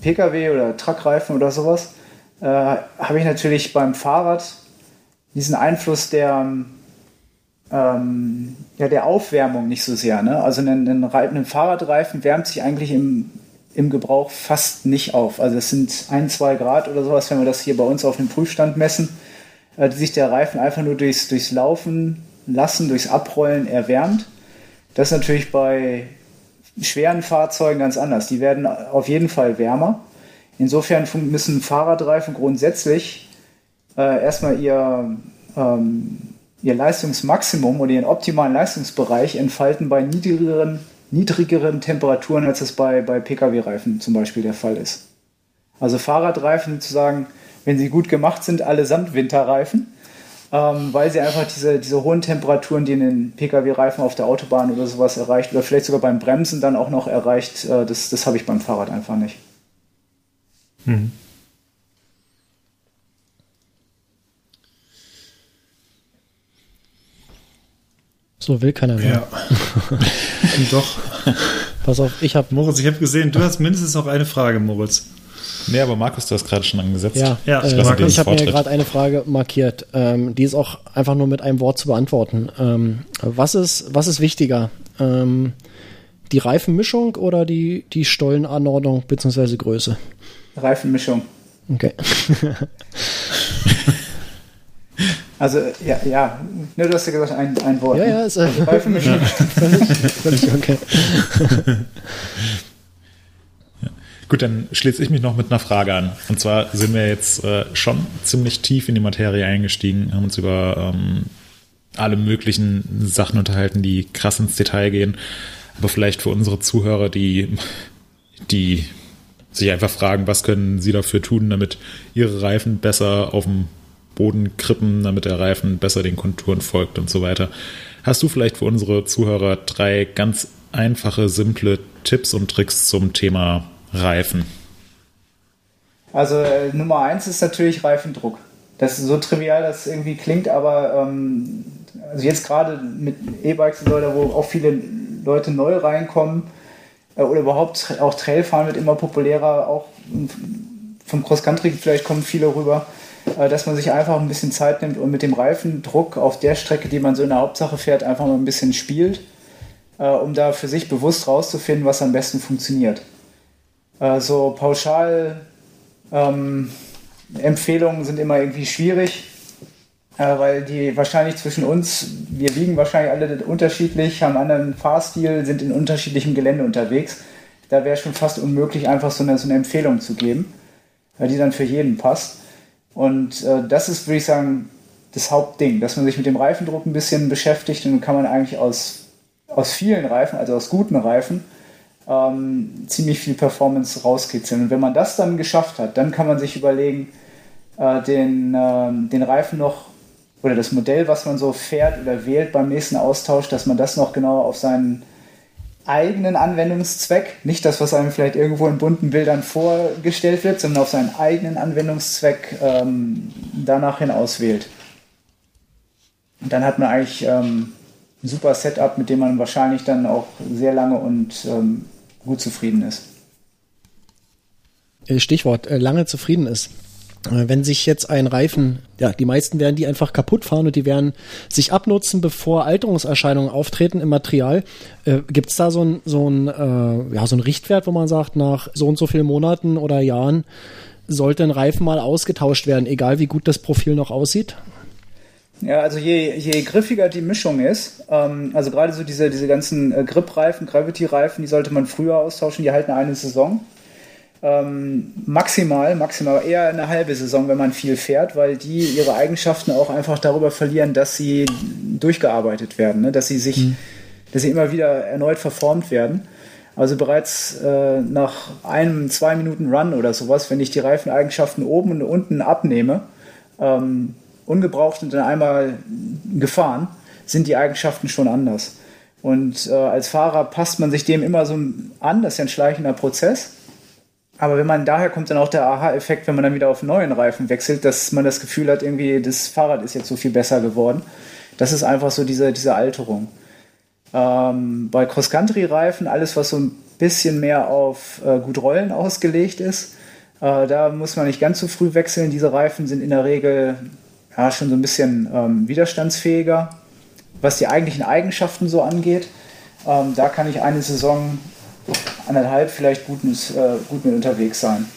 Pkw oder Truckreifen oder sowas habe ich natürlich beim Fahrrad diesen Einfluss der Aufwärmung nicht so sehr. Ne? Also ein Fahrradreifen wärmt sich eigentlich im Gebrauch fast nicht auf. Also es sind 1-2 Grad oder sowas, wenn wir das hier bei uns auf dem Prüfstand messen, die sich der Reifen einfach nur durchs Laufen lassen, durchs Abrollen erwärmt. Das ist natürlich bei schweren Fahrzeugen ganz anders. Die werden auf jeden Fall wärmer. Insofern müssen Fahrradreifen grundsätzlich erstmal ihr Leistungsmaximum oder ihren optimalen Leistungsbereich entfalten bei niedrigeren Temperaturen, als das bei Pkw-Reifen zum Beispiel der Fall ist. Also Fahrradreifen sozusagen, wenn sie gut gemacht sind, allesamt Winterreifen, weil sie einfach diese hohen Temperaturen, die in den Pkw-Reifen auf der Autobahn oder sowas erreicht, oder vielleicht sogar beim Bremsen dann auch noch erreicht, das habe ich beim Fahrrad einfach nicht. Mhm. So will keiner mehr. Ja. Doch. Pass auf, ich habe gesehen, du hast mindestens noch eine Frage, Moritz. Nee, aber Markus, du hast gerade schon angesetzt. Ja, ja. Ich habe mir gerade eine Frage markiert. Die ist auch einfach nur mit einem Wort zu beantworten. Was ist wichtiger? Die Reifenmischung oder die Stollenanordnung bzw. Größe? Reifenmischung. Okay. Also, ja. Nur, du hast ja gesagt, ein Wort. Ja, ne? Ja. Ist, also Reifenmischung. Völlig okay. Gut, dann schließe ich mich noch mit einer Frage an. Und zwar sind wir jetzt schon ziemlich tief in die Materie eingestiegen, haben uns über alle möglichen Sachen unterhalten, die krass ins Detail gehen. Aber vielleicht für unsere Zuhörer, die sich einfach fragen, was können sie dafür tun, damit ihre Reifen besser auf dem Boden krippen, damit der Reifen besser den Konturen folgt und so weiter. Hast du vielleicht für unsere Zuhörer 3 ganz einfache, simple Tipps und Tricks zum Thema Reifen? Also Nummer 1 ist natürlich Reifendruck. Das ist so trivial, dass es irgendwie klingt, aber also jetzt gerade mit E-Bikes und so, da wo auch viele Leute neu reinkommen oder überhaupt auch Trailfahren wird immer populärer, auch vom Cross-Country vielleicht kommen viele rüber, dass man sich einfach ein bisschen Zeit nimmt und mit dem Reifendruck auf der Strecke, die man so in der Hauptsache fährt, einfach mal ein bisschen spielt, um da für sich bewusst rauszufinden, was am besten funktioniert. So pauschal Empfehlungen sind immer irgendwie schwierig, weil die wahrscheinlich zwischen uns, wir wiegen wahrscheinlich alle unterschiedlich, haben einen anderen Fahrstil, sind in unterschiedlichem Gelände unterwegs. Da wäre schon fast unmöglich, einfach so eine Empfehlung zu geben, die dann für jeden passt. Und das ist, würde ich sagen, das Hauptding, dass man sich mit dem Reifendruck ein bisschen beschäftigt und dann kann man eigentlich aus vielen Reifen, also aus guten Reifen, ziemlich viel Performance rauskitzeln. Und wenn man das dann geschafft hat, dann kann man sich überlegen, den Reifen noch oder das Modell, was man so fährt oder wählt beim nächsten Austausch, dass man das noch genau auf seinen eigenen Anwendungszweck, nicht das, was einem vielleicht irgendwo in bunten Bildern vorgestellt wird, sondern auf seinen eigenen Anwendungszweck danach hin auswählt. Und dann hat man eigentlich ein super Setup, mit dem man wahrscheinlich dann auch sehr lange und gut zufrieden ist. Stichwort, lange zufrieden ist. Wenn sich jetzt ein Reifen, ja, die meisten werden die einfach kaputt fahren und die werden sich abnutzen, bevor Alterungserscheinungen auftreten im Material. Gibt es da so einen Richtwert, wo man sagt, nach so und so vielen Monaten oder Jahren sollte ein Reifen mal ausgetauscht werden, egal wie gut das Profil noch aussieht? Ja, also je griffiger die Mischung ist, also gerade so diese ganzen Grip-Reifen, Gravity-Reifen, die sollte man früher austauschen, die halten eine Saison. Maximal eher eine halbe Saison, wenn man viel fährt, weil die ihre Eigenschaften auch einfach darüber verlieren, dass sie durchgearbeitet werden, ne? Dass sie sich, dass sie immer wieder erneut verformt werden. Also bereits nach 1-2 Minuten Run oder sowas, wenn ich die Reifeneigenschaften oben und unten abnehme, ungebraucht und dann einmal gefahren, sind die Eigenschaften schon anders. Und als Fahrer passt man sich dem immer so an, das ist ja ein schleichender Prozess. Aber wenn man daher kommt, dann auch der Aha-Effekt, wenn man dann wieder auf neuen Reifen wechselt, dass man das Gefühl hat, irgendwie das Fahrrad ist jetzt so viel besser geworden. Das ist einfach so diese Alterung. Bei Cross-Country-Reifen, alles was so ein bisschen mehr auf gut Rollen ausgelegt ist, da muss man nicht ganz so früh wechseln. Diese Reifen sind in der Regel ja schon so ein bisschen widerstandsfähiger, was die eigentlichen Eigenschaften so angeht. Da kann ich eine Saison 1,5 vielleicht gut mit unterwegs sein.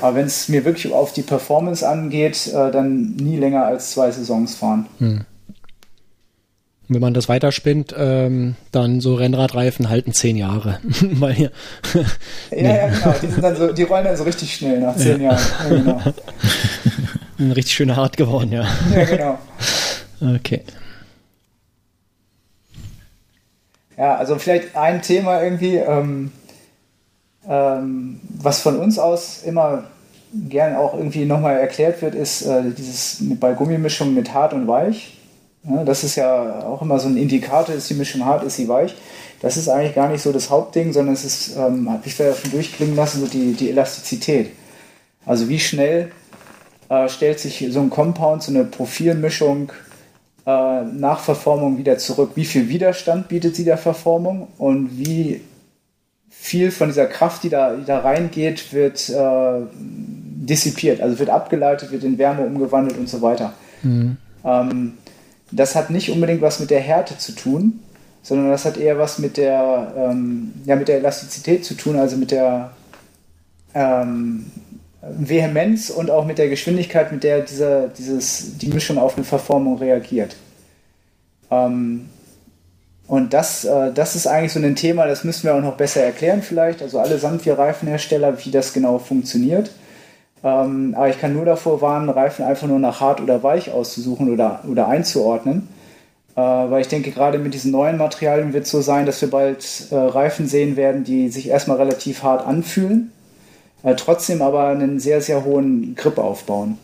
Aber wenn es mir wirklich auf die Performance angeht, dann nie länger als 2 Saisons fahren. Wenn man das weiterspinnt, dann so Rennradreifen halten 10 Jahre. Weil hier ja, genau. Die rollen dann so richtig schnell nach 10 Jahren. Ja, genau. Ein richtig schöner Hart geworden, ja. Ja, genau. Okay. Ja, also vielleicht ein Thema irgendwie, was von uns aus immer gern auch irgendwie nochmal erklärt wird, ist bei Gummimischung mit hart und weich. Ja, das ist ja auch immer so ein Indikator, ist die Mischung hart, ist sie weich. Das ist eigentlich gar nicht so das Hauptding, sondern es ist, habe ich ja schon durchklingen lassen, so die Elastizität. Also wie schnell stellt sich so ein Compound, so eine Profilmischung nach Verformung wieder zurück. Wie viel Widerstand bietet sie der Verformung und wie viel von dieser Kraft, die da reingeht, wird dissipiert, also wird abgeleitet, wird in Wärme umgewandelt und so weiter. Mhm. Das hat nicht unbedingt was mit der Härte zu tun, sondern das hat eher was mit der, mit der Elastizität zu tun, also mit der Vehemenz und auch mit der Geschwindigkeit, mit der die Mischung auf eine Verformung reagiert. Und das ist eigentlich so ein Thema, das müssen wir auch noch besser erklären vielleicht, also allesamt wir Reifenhersteller, wie das genau funktioniert. Aber ich kann nur davor warnen, Reifen einfach nur nach hart oder weich auszusuchen oder einzuordnen, weil ich denke, gerade mit diesen neuen Materialien wird es so sein, dass wir bald Reifen sehen werden, die sich erstmal relativ hart anfühlen, trotzdem aber einen sehr, sehr hohen Grip aufbauen.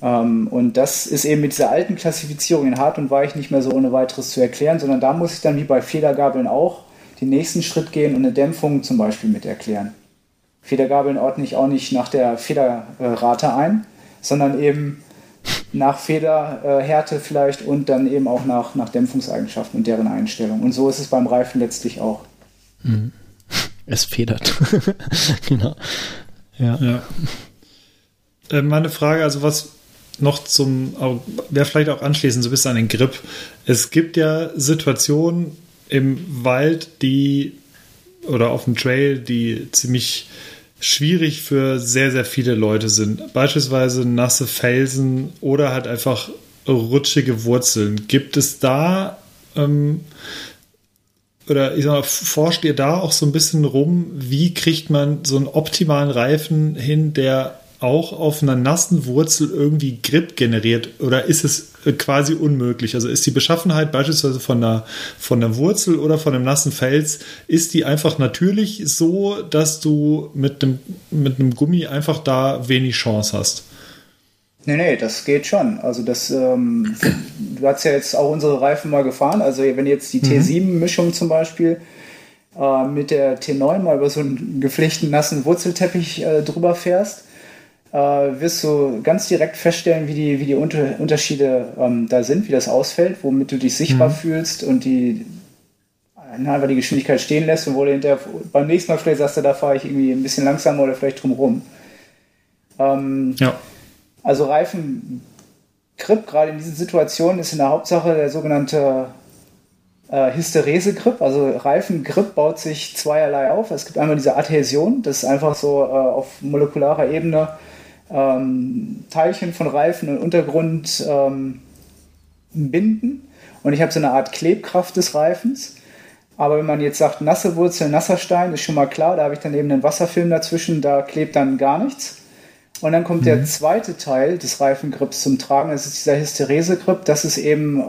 Und das ist eben mit dieser alten Klassifizierung in hart und weich nicht mehr so ohne weiteres zu erklären, sondern da muss ich dann wie bei Federgabeln auch den nächsten Schritt gehen und eine Dämpfung zum Beispiel mit erklären. Federgabeln ordne ich auch nicht nach der Federrate ein, sondern eben nach Federhärte vielleicht und dann eben auch nach Dämpfungseigenschaften und deren Einstellung. Und so ist es beim Reifen letztlich auch. Es federt. Genau. Ja. Meine Frage, also was noch wäre vielleicht auch anschließend so ein bisschen an den Grip. Es gibt ja Situationen im Wald, oder auf dem Trail, die ziemlich schwierig für sehr, sehr viele Leute sind. Beispielsweise nasse Felsen oder halt einfach rutschige Wurzeln. Gibt es da, oder ich sag mal, forscht ihr da auch so ein bisschen rum, wie kriegt man so einen optimalen Reifen hin, der auch auf einer nassen Wurzel irgendwie Grip generiert, oder ist es quasi unmöglich? Also ist die Beschaffenheit beispielsweise von einer Wurzel oder von einem nassen Fels, ist die einfach natürlich so, dass du mit einem Gummi einfach da wenig Chance hast? Nee, das geht schon. Also das, du hast ja jetzt auch unsere Reifen mal gefahren, also wenn jetzt die T7-Mischung zum Beispiel mit der T9 mal über so einen gepflegten nassen Wurzelteppich drüber fährst, wirst du ganz direkt feststellen, wie die Unterschiede da sind, wie das ausfällt, womit du dich sichtbar fühlst und einfach die Geschwindigkeit stehen lässt und wo du hinterher beim nächsten Mal vielleicht sagst, da fahre ich irgendwie ein bisschen langsamer oder vielleicht drumherum. Also Reifengrip, gerade in diesen Situationen, ist in der Hauptsache der sogenannte Hysterese-Grip, also Reifengrip baut sich zweierlei auf. Es gibt einmal diese Adhäsion, das ist einfach so auf molekularer Ebene Teilchen von Reifen und Untergrund binden, und ich habe so eine Art Klebkraft des Reifens. Aber wenn man jetzt sagt, nasse Wurzel, nasser Stein, ist schon mal klar, da habe ich dann eben einen Wasserfilm dazwischen, da klebt dann gar nichts. Und dann kommt der zweite Teil des Reifengrips zum Tragen, das ist dieser Hysterese-Grip, das ist eben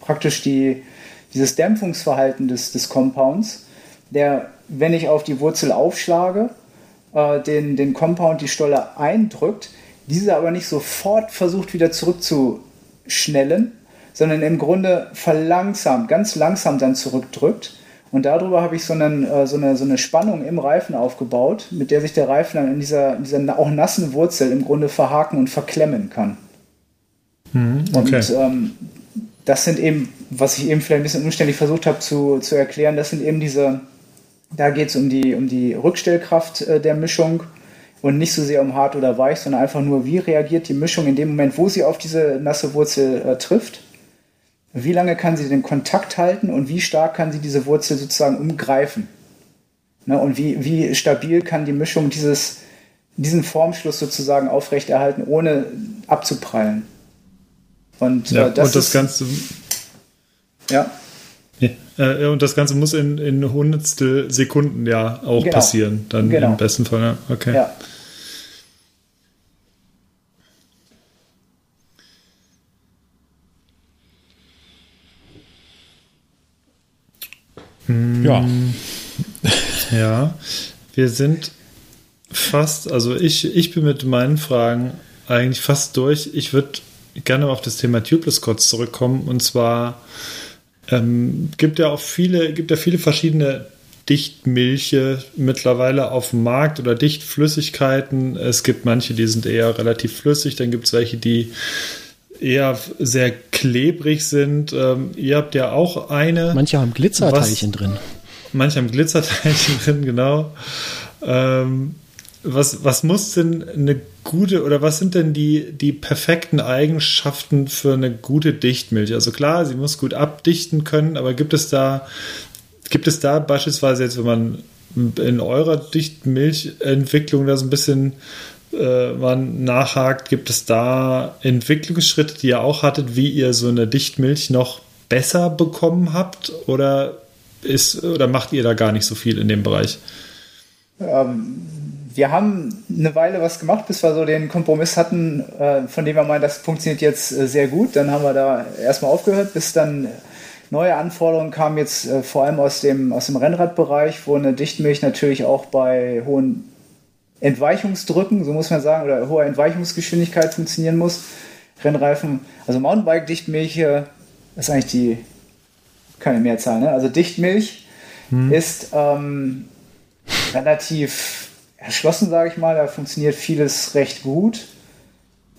praktisch dieses Dämpfungsverhalten des Compounds, der, wenn ich auf die Wurzel aufschlage, den Compound, die Stolle eindrückt, diese aber nicht sofort versucht, wieder zurückzuschnellen, sondern im Grunde verlangsamt, ganz langsam dann zurückdrückt. Und darüber habe ich so eine Spannung im Reifen aufgebaut, mit der sich der Reifen dann in dieser auch nassen Wurzel im Grunde verhaken und verklemmen kann. Okay. Und das sind eben, was ich eben vielleicht ein bisschen umständlich versucht habe zu erklären, das sind eben da geht es um die Rückstellkraft der Mischung und nicht so sehr um hart oder weich, sondern einfach nur, wie reagiert die Mischung in dem Moment, wo sie auf diese nasse Wurzel trifft, wie lange kann sie den Kontakt halten und wie stark kann sie diese Wurzel sozusagen umgreifen. Ne? Und wie stabil kann die Mischung diesen Formschluss sozusagen aufrechterhalten, ohne abzuprallen. Und das Ganze muss in Hundertstel Sekunden ja auch passieren, dann im besten Fall. Ja. Okay. Ja. Ja, wir sind fast, also ich bin mit meinen Fragen eigentlich fast durch. Ich würde gerne auf das Thema Tubeless kurz zurückkommen, und zwar gibt ja viele verschiedene Dichtmilche mittlerweile auf dem Markt oder Dichtflüssigkeiten. Es gibt manche, die sind eher relativ flüssig, dann gibt es welche, die eher sehr klebrig sind. Ihr habt ja auch eine. Manche haben Glitzerteilchen drin. manche haben Glitzerteilchen drin, genau. Was muss denn eine gute, oder was sind denn die perfekten Eigenschaften für eine gute Dichtmilch? Also klar, sie muss gut abdichten können, aber gibt es da beispielsweise jetzt, wenn man in eurer Dichtmilchentwicklung da so ein bisschen man nachhakt, gibt es da Entwicklungsschritte, die ihr auch hattet, wie ihr so eine Dichtmilch noch besser bekommen habt, oder macht ihr da gar nicht so viel in dem Bereich? Wir haben eine Weile was gemacht, bis wir so den Kompromiss hatten, von dem wir meinen, das funktioniert jetzt sehr gut. Dann haben wir da erstmal aufgehört, bis dann neue Anforderungen kamen, jetzt vor allem aus dem Rennradbereich, wo eine Dichtmilch natürlich auch bei hohen Entweichungsdrücken, so muss man sagen, oder hoher Entweichungsgeschwindigkeit funktionieren muss. Rennreifen, also Mountainbike-Dichtmilch, ist eigentlich keine Mehrzahl, ne? Also Dichtmilch ist relativ erschlossen, sage ich mal, da funktioniert vieles recht gut.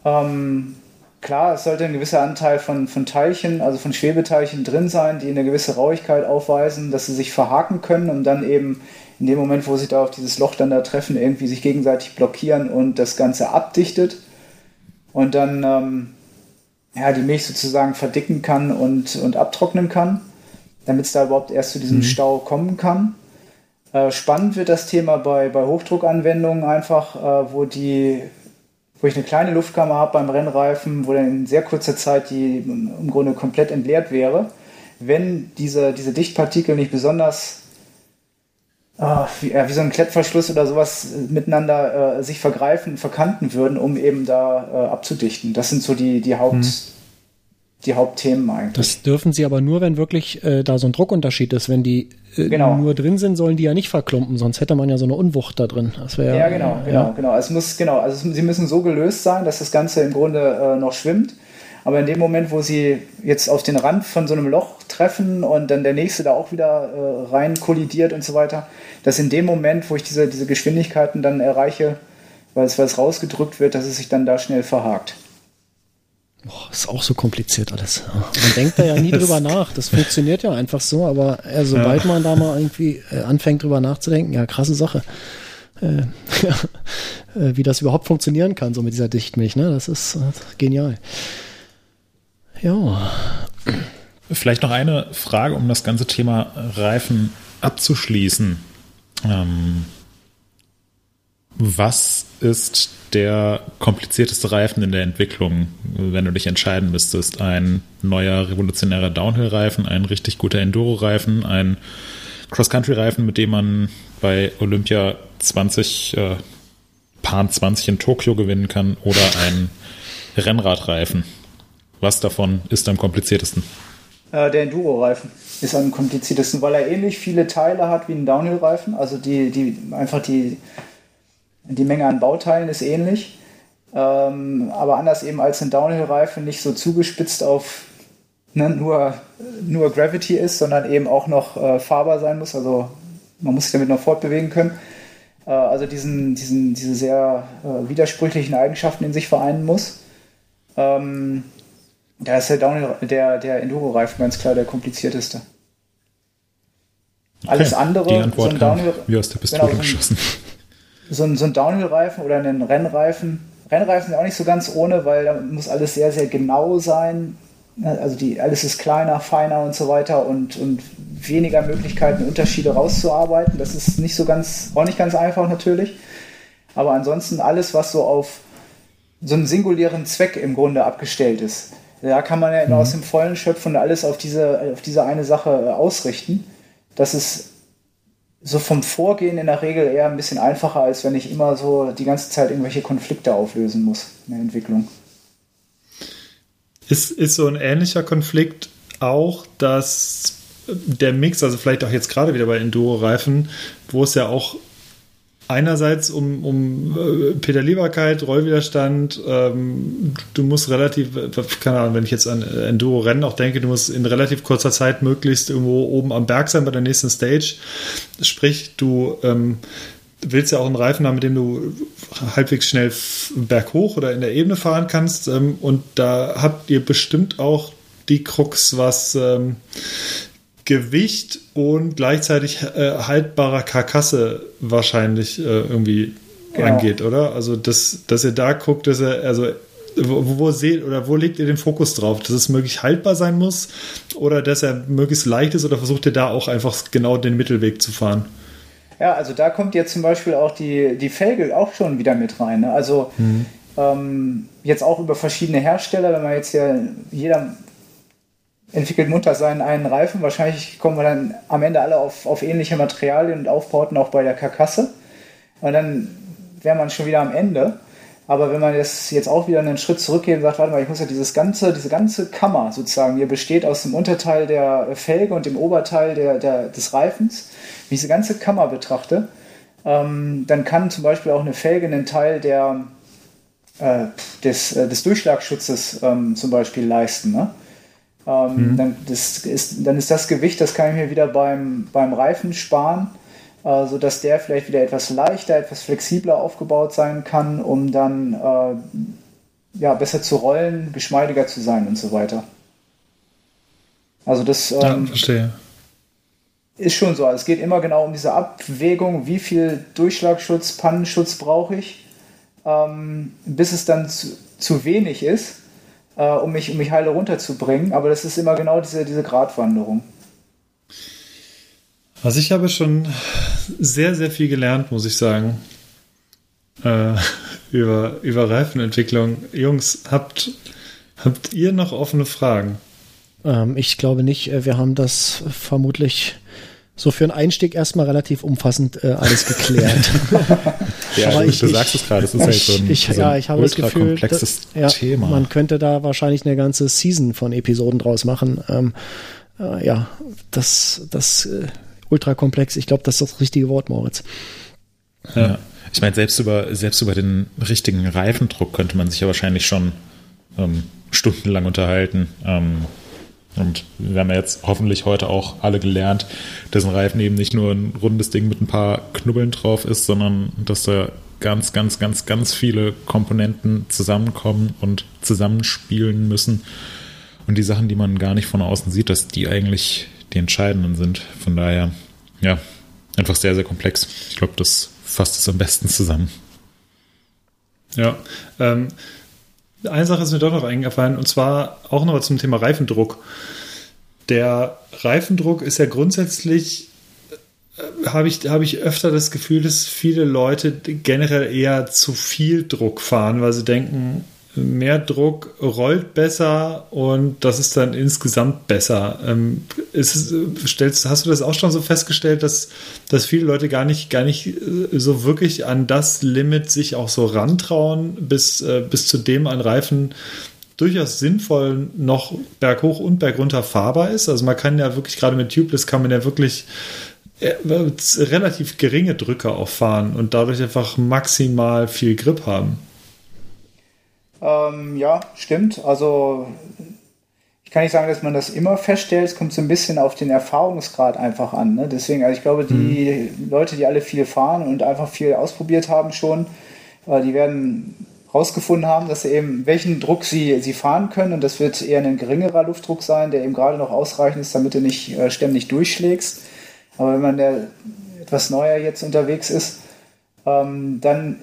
Klar, es sollte ein gewisser Anteil von Teilchen, also von Schwebeteilchen drin sein, die eine gewisse Rauigkeit aufweisen, dass sie sich verhaken können und dann eben in dem Moment, wo sie da auf dieses Loch dann da treffen, irgendwie sich gegenseitig blockieren und das Ganze abdichtet und dann die Milch sozusagen verdicken kann und abtrocknen kann, damit es da überhaupt erst zu diesem Stau kommen kann. Spannend wird das Thema bei Hochdruckanwendungen einfach, wo ich eine kleine Luftkammer habe beim Rennreifen, wo dann in sehr kurzer Zeit die im Grunde komplett entleert wäre, wenn diese Dichtpartikel nicht besonders wie so ein Klettverschluss oder sowas miteinander sich vergreifen, verkanten würden, um eben da abzudichten. Das sind so die die Hauptthemen eigentlich. Das dürfen sie aber nur, wenn wirklich da so ein Druckunterschied ist. Wenn die nur drin sind, sollen die ja nicht verklumpen, sonst hätte man ja so eine Unwucht da drin. Das wär, ja, genau. Es muss, also sie müssen so gelöst sein, dass das Ganze im Grunde noch schwimmt. Aber in dem Moment, wo sie jetzt auf den Rand von so einem Loch treffen und dann der nächste da auch wieder rein kollidiert und so weiter, dass in dem Moment, wo ich diese Geschwindigkeiten dann erreiche, weil es rausgedrückt wird, dass es sich dann da schnell verhakt. Boah, ist auch so kompliziert alles. Man denkt da ja nie drüber nach. Das funktioniert ja einfach so, aber sobald man da mal irgendwie anfängt drüber nachzudenken, ja, krasse Sache. Wie das überhaupt funktionieren kann, so mit dieser Dichtmilch, ne? Das ist genial. Ja. Vielleicht noch eine Frage, um das ganze Thema Reifen abzuschließen. Was ist der komplizierteste Reifen in der Entwicklung, wenn du dich entscheiden müsstest? Ein neuer revolutionärer Downhill-Reifen, ein richtig guter Enduro-Reifen, ein Cross-Country-Reifen, mit dem man bei Olympia 20 in Tokio gewinnen kann, oder ein Rennradreifen? Was davon ist am kompliziertesten? Der Enduro-Reifen ist am kompliziertesten, weil er ähnlich viele Teile hat wie ein Downhill-Reifen. Also die Menge an Bauteilen ist ähnlich, aber anders eben als ein Downhill-Reifen nicht so zugespitzt auf nur Gravity ist, sondern eben auch noch fahrbar sein muss. Also man muss sich damit noch fortbewegen können. Also diese sehr widersprüchlichen Eigenschaften in sich vereinen muss. Da ist der Enduro-Reifen ganz klar der komplizierteste. Okay. Alles andere, die Antwort so ein Downhill, wie aus der Pistole geschossen. So ein Downhill-Reifen oder einen Rennreifen. Rennreifen sind auch nicht so ganz ohne, weil da muss alles sehr, sehr genau sein. Also alles ist kleiner, feiner und so weiter und weniger Möglichkeiten, Unterschiede rauszuarbeiten. Das ist auch nicht ganz einfach natürlich. Aber ansonsten alles, was so auf so einen singulären Zweck im Grunde abgestellt ist. Da kann man ja aus dem Vollen schöpfen und alles auf diese eine Sache ausrichten. Das ist so vom Vorgehen in der Regel eher ein bisschen einfacher, als wenn ich immer so die ganze Zeit irgendwelche Konflikte auflösen muss in der Entwicklung. Ist so ein ähnlicher Konflikt auch, dass der Mix, also vielleicht auch jetzt gerade wieder bei Enduro-Reifen, wo es ja auch einerseits um Pedalierbarkeit, Rollwiderstand, du musst relativ, keine Ahnung, wenn ich jetzt an Enduro-Rennen auch denke, du musst in relativ kurzer Zeit möglichst irgendwo oben am Berg sein bei der nächsten Stage. Sprich, du willst ja auch einen Reifen haben, mit dem du halbwegs schnell berghoch oder in der Ebene fahren kannst. Und da habt ihr bestimmt auch die Krux, was Gewicht und gleichzeitig haltbarer Karkasse wahrscheinlich irgendwie angeht, oder? Also dass ihr da guckt, dass ihr, also wo seht oder wo legt ihr den Fokus drauf, dass es möglichst haltbar sein muss oder dass er möglichst leicht ist, oder versucht ihr da auch einfach genau den Mittelweg zu fahren? Ja, also da kommt jetzt zum Beispiel auch die Felge auch schon wieder mit rein, ne? Also jetzt auch über verschiedene Hersteller, wenn man jetzt jeder entwickelt munter seinen einen Reifen, wahrscheinlich kommen wir dann am Ende alle auf ähnliche Materialien und Aufbauten auch bei der Karkasse, und dann wäre man schon wieder am Ende. Aber wenn man das jetzt auch wieder einen Schritt zurückgeht und sagt, warte mal, ich muss ja diese ganze Kammer sozusagen, die besteht aus dem Unterteil der Felge und dem Oberteil des Reifens, wenn ich diese ganze Kammer betrachte, dann kann zum Beispiel auch eine Felge einen Teil des Durchschlagsschutzes zum Beispiel leisten, ne? Dann ist das Gewicht, das kann ich mir wieder beim Reifen sparen, sodass der vielleicht wieder etwas leichter, etwas flexibler aufgebaut sein kann, um dann besser zu rollen, geschmeidiger zu sein und so weiter. Also das ist schon so. Also es geht immer genau um diese Abwägung, wie viel Durchschlagschutz, Pannenschutz brauche ich, bis es dann zu wenig ist, um mich heile runterzubringen. Aber das ist immer genau diese Gratwanderung. Also ich habe schon sehr, sehr viel gelernt, muss ich sagen, über Reifenentwicklung. Jungs, habt ihr noch offene Fragen? Ich glaube nicht. Wir haben das vermutlich so für einen Einstieg erstmal relativ umfassend alles geklärt. Ja, aber du sagst es gerade, es ist halt so ich habe das Gefühl, komplexes Thema. Man könnte da wahrscheinlich eine ganze Season von Episoden draus machen. Das ultrakomplex, ich glaube, das ist das richtige Wort, Moritz. Ja, ich meine, selbst über den richtigen Reifendruck könnte man sich ja wahrscheinlich schon stundenlang unterhalten. Und wir haben ja jetzt hoffentlich heute auch alle gelernt, dass ein Reifen eben nicht nur ein rundes Ding mit ein paar Knubbeln drauf ist, sondern dass da ganz, ganz, ganz, ganz viele Komponenten zusammenkommen und zusammenspielen müssen. Und die Sachen, die man gar nicht von außen sieht, dass die eigentlich die entscheidenden sind. Von daher, ja, einfach sehr, sehr komplex. Ich glaube, das fasst es am besten zusammen. Ja, eine Sache ist mir doch noch eingefallen, und zwar auch noch zum Thema Reifendruck. Der Reifendruck ist ja grundsätzlich, habe ich öfter das Gefühl, dass viele Leute generell eher zu viel Druck fahren, weil sie denken, mehr Druck rollt besser und das ist dann insgesamt besser. Hast du das auch schon so festgestellt, dass viele Leute gar nicht so wirklich an das Limit sich auch so rantrauen, bis zu dem ein Reifen durchaus sinnvoll noch berghoch und bergunter fahrbar ist? Also man kann ja wirklich, gerade mit Tubeless kann man ja wirklich relativ geringe Drücke auch fahren und dadurch einfach maximal viel Grip haben. Ja, stimmt. Also ich kann nicht sagen, dass man das immer feststellt. Es kommt so ein bisschen auf den Erfahrungsgrad einfach an, ne? Deswegen, also ich glaube, die Leute, die alle viel fahren und einfach viel ausprobiert haben schon, die werden rausgefunden haben, dass sie eben, welchen Druck sie fahren können. Und das wird eher ein geringerer Luftdruck sein, der eben gerade noch ausreichend ist, damit du nicht ständig durchschlägst. Aber wenn man da etwas neuer jetzt unterwegs ist, dann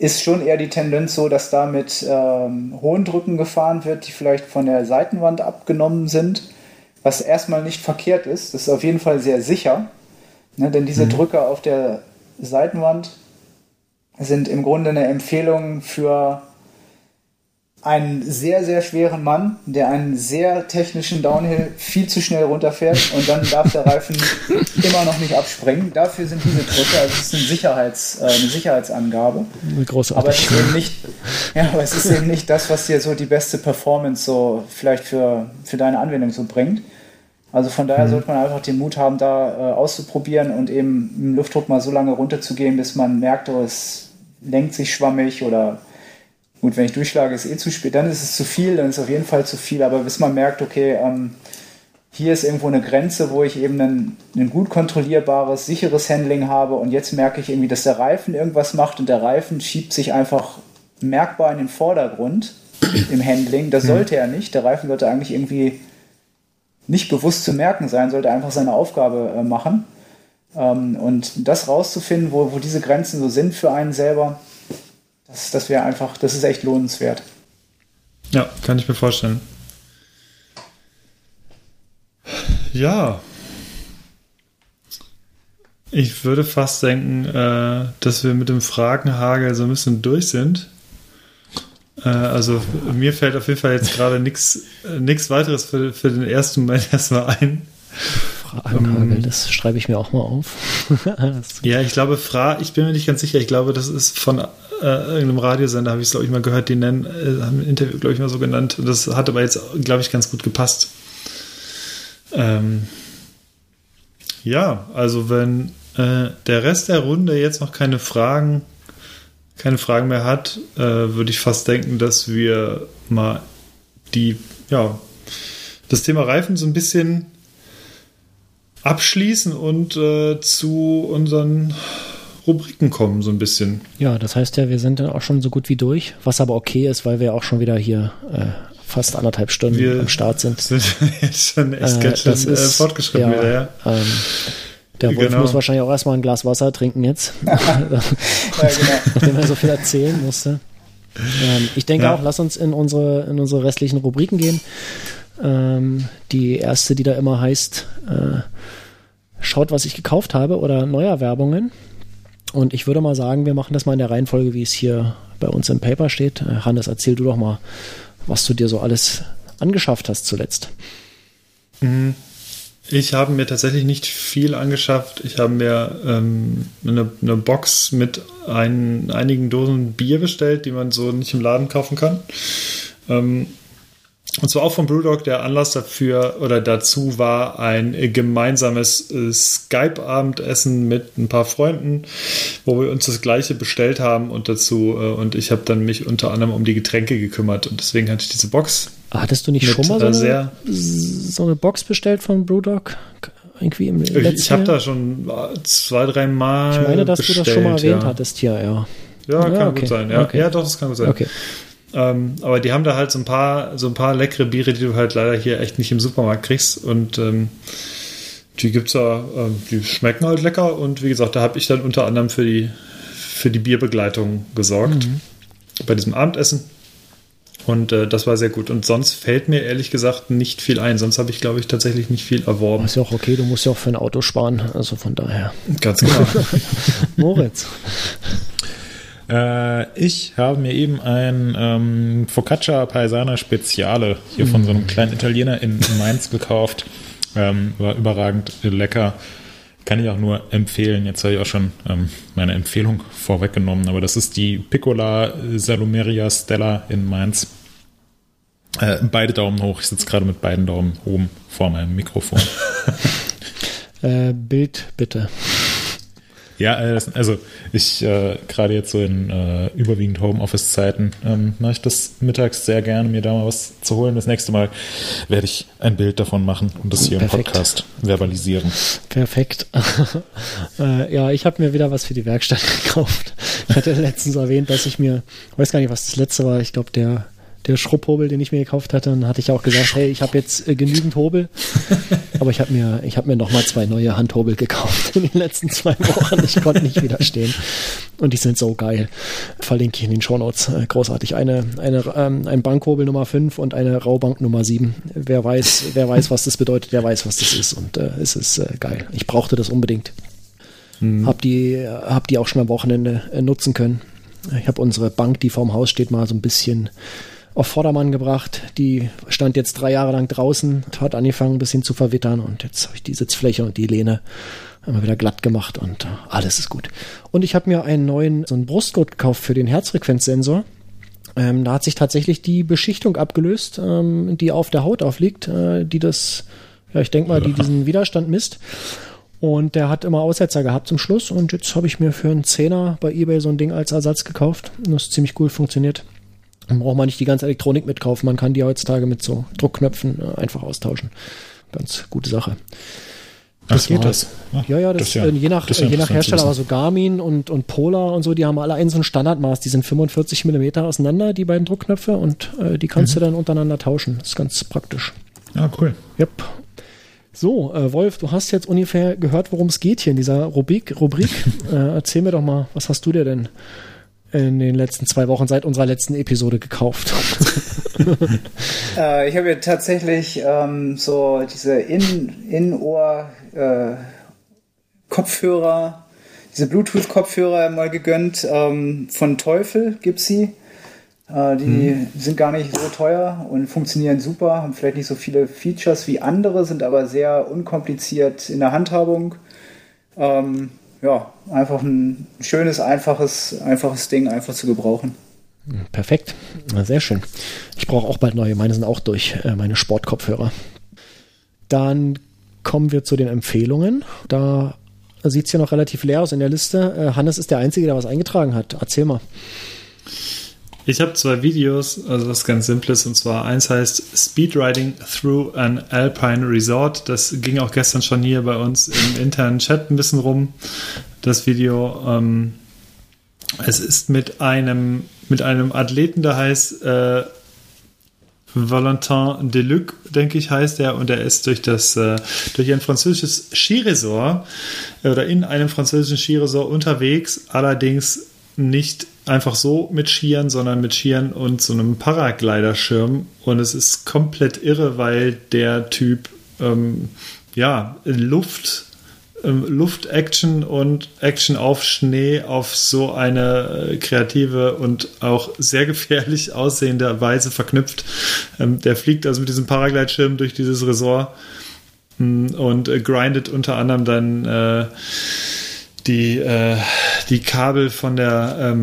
ist schon eher die Tendenz so, dass da mit hohen Drücken gefahren wird, die vielleicht von der Seitenwand abgenommen sind, was erstmal nicht verkehrt ist. Das ist auf jeden Fall sehr sicher, ne? Denn diese Drücke auf der Seitenwand sind im Grunde eine Empfehlung für einen sehr, sehr schweren Mann, der einen sehr technischen Downhill viel zu schnell runterfährt, und dann darf der Reifen immer noch nicht abspringen. Dafür sind diese Drücke, also es ist eine Sicherheitsangabe. Eine große Absicht. Aber es ist eben nicht das, was dir so die beste Performance so vielleicht für deine Anwendung so bringt. Also von daher sollte man einfach den Mut haben, da auszuprobieren und eben im Luftdruck mal so lange runterzugehen, bis man merkt, oh, es lenkt sich schwammig, oder gut, wenn ich durchschlage, ist zu spät, dann ist es zu viel, dann ist es auf jeden Fall zu viel. Aber bis man merkt, okay, hier ist irgendwo eine Grenze, wo ich eben ein gut kontrollierbares, sicheres Handling habe, und jetzt merke ich irgendwie, dass der Reifen irgendwas macht und der Reifen schiebt sich einfach merkbar in den Vordergrund im Handling. Das sollte er nicht. Der Reifen sollte eigentlich irgendwie nicht bewusst zu merken sein sollte, einfach seine Aufgabe machen. Und das rauszufinden, wo diese Grenzen so sind für einen selber, das wäre einfach, das ist echt lohnenswert. Ja, kann ich mir vorstellen. Ja. Ich würde fast denken, dass wir mit dem Fragenhagel so ein bisschen durch sind. Also mir fällt auf jeden Fall jetzt gerade nichts weiteres für den ersten Moment erstmal ein. Fragenhagel, das schreibe ich mir auch mal auf. Ja, ich glaube, ich bin mir nicht ganz sicher. Ich glaube, das ist von irgendeinem Radiosender, habe ich es, glaube ich, mal gehört, die nennen, haben ein Interview, glaube ich, mal so genannt. Das hat aber jetzt, glaube ich, ganz gut gepasst. Ja, also wenn der Rest der Runde jetzt noch keine Fragen mehr hat, würde ich fast denken, dass wir mal das Thema Reifen so ein bisschen abschließen und zu unseren Rubriken kommen, so ein bisschen. Ja, das heißt ja, wir sind dann auch schon so gut wie durch, was aber okay ist, weil wir auch schon wieder hier fast 1,5 Stunden am Start sind. Wir sind jetzt schon echt ganz schön fortgeschritten wieder, ja. Der Wolf muss wahrscheinlich auch erstmal ein Glas Wasser trinken jetzt. Nachdem er so viel erzählen musste. Ich denke auch, lass uns in unsere restlichen Rubriken gehen. Die erste, die da immer heißt, schaut, was ich gekauft habe, oder Neuerwerbungen. Und ich würde mal sagen, wir machen das mal in der Reihenfolge, wie es hier bei uns im Paper steht. Hannes, erzähl du doch mal, was du dir so alles angeschafft hast zuletzt. Ich habe mir tatsächlich nicht viel angeschafft. Ich habe mir eine Box mit einigen Dosen Bier bestellt, die man so nicht im Laden kaufen kann. Und zwar auch von Brewdog. Der Anlass dafür oder dazu war ein gemeinsames Skype-Abendessen mit ein paar Freunden, wo wir uns das Gleiche bestellt haben und dazu. Und ich habe dann mich unter anderem um die Getränke gekümmert und deswegen hatte ich diese Box. Hattest du nicht schon mal so eine Box bestellt von Brewdog? Irgendwie im letzten Jahr? Ich habe da schon 2-3 Mal bestellt. Ich meine, dass du das schon mal erwähnt hattest hier, ja. Ja, kann gut sein. Ja. Okay. Ja, doch, das kann gut sein. Okay. Aber die haben da halt so ein paar leckere Biere, die du halt leider hier echt nicht im Supermarkt kriegst, und die gibt's da, die schmecken halt lecker, und wie gesagt, da habe ich dann unter anderem für die Bierbegleitung gesorgt bei diesem Abendessen, und das war sehr gut, und sonst fällt mir ehrlich gesagt nicht viel ein, sonst habe ich, glaube ich, tatsächlich nicht viel erworben. Ist ja auch okay, du musst ja auch für ein Auto sparen, also von daher. Ganz genau. Moritz. Ich habe mir eben ein Focaccia Paesana Speziale hier von so einem kleinen Italiener in Mainz gekauft. War überragend lecker. Kann ich auch nur empfehlen. Jetzt habe ich auch schon meine Empfehlung vorweggenommen. Aber das ist die Piccola Salumeria Stella in Mainz. Beide Daumen hoch. Ich sitze gerade mit beiden Daumen oben vor meinem Mikrofon. Bild bitte. Ja, also ich gerade jetzt so in überwiegend Homeoffice-Zeiten mache ich das mittags sehr gerne, mir da mal was zu holen. Das nächste Mal werde ich ein Bild davon machen und das hier im Podcast verbalisieren. Perfekt. Ja, ich habe mir wieder was für die Werkstatt gekauft. Ich hatte letztens erwähnt, dass ich mir, ich weiß gar nicht, was das letzte war, ich glaube der Schrubhobel, den ich mir gekauft hatte, dann hatte ich auch gesagt, hey, ich habe jetzt genügend Hobel. Aber ich habe mir nochmal 2 neue Handhobel gekauft in den letzten 2 Wochen. Ich konnte nicht widerstehen. Und die sind so geil. Verlinke ich in den Shownotes. Großartig. Ein Bankhobel Nummer 5 und eine Raubank Nummer 7. Wer weiß, was das bedeutet, der weiß, was das ist. Und es ist geil. Ich brauchte das unbedingt. Hab die auch schon am Wochenende nutzen können. Ich habe unsere Bank, die vorm Haus steht, mal so ein bisschen auf Vordermann gebracht. Die stand jetzt 3 Jahre lang draußen, hat angefangen ein bisschen zu verwittern, und jetzt habe ich die Sitzfläche und die Lehne einmal wieder glatt gemacht, und alles ist gut. Und ich habe mir einen neuen, so einen Brustgurt gekauft für den Herzfrequenzsensor. Da hat sich tatsächlich die Beschichtung abgelöst, die auf der Haut aufliegt, die das, ja, ich denke mal, die diesen Widerstand misst. Und der hat immer Aussetzer gehabt zum Schluss, und jetzt habe ich mir für einen Zehner bei eBay so ein Ding als Ersatz gekauft. Das ist ziemlich cool, funktioniert. Dann braucht man nicht die ganze Elektronik mitkaufen. Man kann die heutzutage mit so Druckknöpfen einfach austauschen. Ganz gute Sache. Das geht das. Ja, je nach Hersteller, aber so Garmin und Polar und so, die haben alle einen so ein Standardmaß. Die sind 45 mm auseinander, die beiden Druckknöpfe, und die kannst du dann untereinander tauschen. Das ist ganz praktisch. Ja, cool. Yep. So, Wolf, du hast jetzt ungefähr gehört, worum es geht hier in dieser Rubrik. Erzähl mir doch mal, was hast du dir denn in den letzten 2 Wochen seit unserer letzten Episode gekauft? Ich habe mir tatsächlich so diese In-Ohr-Kopfhörer, diese Bluetooth-Kopfhörer mal gegönnt. Von Teufel gibt es sie. Die sind gar nicht so teuer und funktionieren super, haben vielleicht nicht so viele Features wie andere, sind aber sehr unkompliziert in der Handhabung. Ja, einfach ein schönes, einfaches Ding, einfach zu gebrauchen. Perfekt, sehr schön. Ich brauche auch bald neue, meine sind auch durch, meine Sportkopfhörer. Dann kommen wir zu den Empfehlungen. Da sieht es ja noch relativ leer aus in der Liste. Hannes ist der Einzige, der was eingetragen hat. Erzähl mal. Ich habe 2 Videos, also was ganz Simples, und zwar eins heißt Speedriding Through an Alpine Resort. Das ging auch gestern schon hier bei uns im internen Chat ein bisschen rum, das Video. Es ist mit einem Athleten, der heißt Valentin Deluc, denke ich, heißt er, und er ist durch ein französisches Skiresort oder in einem französischen Skiresort unterwegs, allerdings nicht einfach so mit Skiern, sondern mit Skiern und so einem Paragliderschirm. Und es ist komplett irre, weil der Typ Luft-Action und Action auf Schnee auf so eine kreative und auch sehr gefährlich aussehende Weise verknüpft. Der fliegt also mit diesem Paragliderschirm durch dieses Resort und grindet unter anderem dann die Kabel von der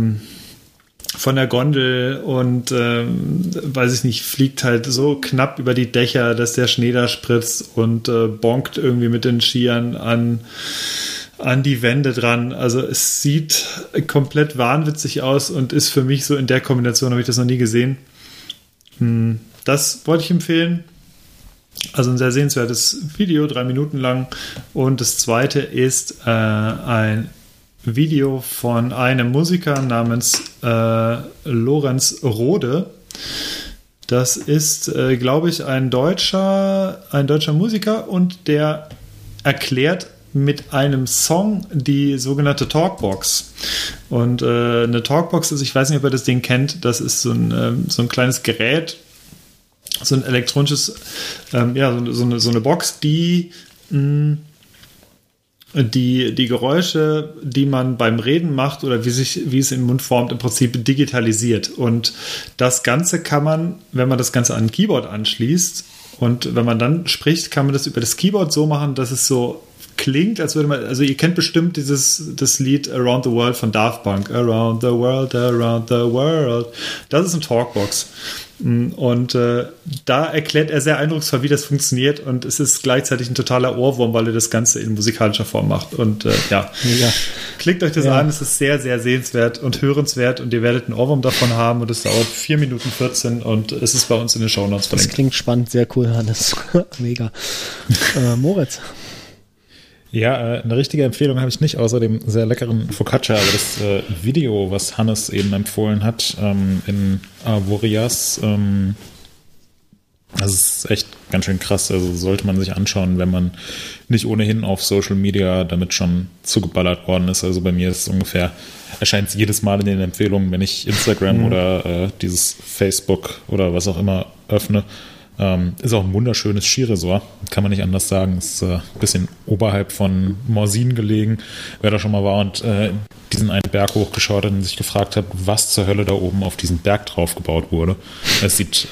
Gondel und weiß ich nicht, fliegt halt so knapp über die Dächer, dass der Schnee da spritzt und bonkt irgendwie mit den Skiern an die Wände dran. Also es sieht komplett wahnwitzig aus und ist für mich so in der Kombination, habe ich das noch nie gesehen. Das wollte ich empfehlen. Also ein sehr sehenswertes Video, 3 Minuten lang. Und das zweite ist ein Video von einem Musiker namens Lorenz Rode. Das ist, glaube ich, ein deutscher Musiker, und der erklärt mit einem Song die sogenannte Talkbox. Und eine Talkbox ist, ich weiß nicht, ob ihr das Ding kennt, das ist so ein kleines Gerät, so ein elektronisches, so eine Box, die Geräusche, die man beim Reden macht oder wie es im Mund formt, im Prinzip digitalisiert. Und das Ganze kann man, wenn man das Ganze an ein Keyboard anschließt und wenn man dann spricht, kann man das über das Keyboard so machen, dass es so klingt, als würde man, also ihr kennt bestimmt das Lied Around the World von Daft Punk. Around the World, Around the World. Das ist eine Talkbox. Und da erklärt er sehr eindrucksvoll, wie das funktioniert, und es ist gleichzeitig ein totaler Ohrwurm, weil er das Ganze in musikalischer Form macht. Und ja, klickt euch das an, es ist sehr, sehr sehenswert und hörenswert, und ihr werdet einen Ohrwurm davon haben, und es dauert 4 Minuten 14 und es ist bei uns in den Shownotes verlinkt. Das klingt spannend, sehr cool, Hannes. Mega. Moritz? Ja, eine richtige Empfehlung habe ich nicht, außer dem sehr leckeren Focaccia. Aber das Video, was Hannes eben empfohlen hat, in Avoriaz, das ist echt ganz schön krass. Also sollte man sich anschauen, wenn man nicht ohnehin auf Social Media damit schon zugeballert worden ist. Also bei mir ist es ungefähr, erscheint es jedes Mal in den Empfehlungen, wenn ich Instagram oder dieses Facebook oder was auch immer öffne. Ist auch ein wunderschönes Skiresort, kann man nicht anders sagen. Ist ein bisschen oberhalb von Morsin gelegen. Wer da schon mal war und diesen einen Berg hochgeschaut hat und sich gefragt hat, was zur Hölle da oben auf diesen Berg drauf gebaut wurde. Es sieht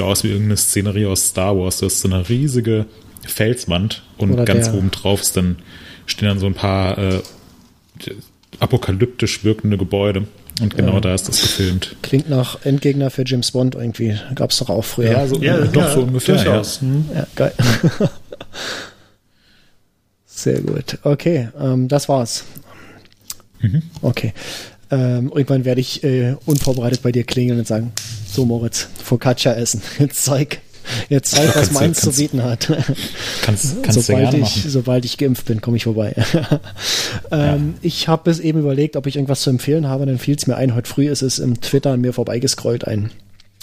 aus wie irgendeine Szenerie aus Star Wars. Da ist so eine riesige Felswand und oben drauf stehen dann so ein paar apokalyptisch wirkende Gebäude. Und genau da ist das gefilmt. Klingt nach Endgegner für James Bond irgendwie. Gab es doch auch früher. Ja, so ungefähr. Durchaus. Ja, geil. Sehr gut. Okay, das war's. Okay. Irgendwann werde ich unvorbereitet bei dir klingeln und sagen, so Moritz, Focaccia essen. Jetzt zeig, was meins zu bieten hat. Kannst du gerne machen. Sobald ich geimpft bin, komme ich vorbei. Ich habe bis eben überlegt, ob ich irgendwas zu empfehlen habe, dann fiel es mir ein. Heute früh ist es im Twitter an mir vorbeigescrollt, ein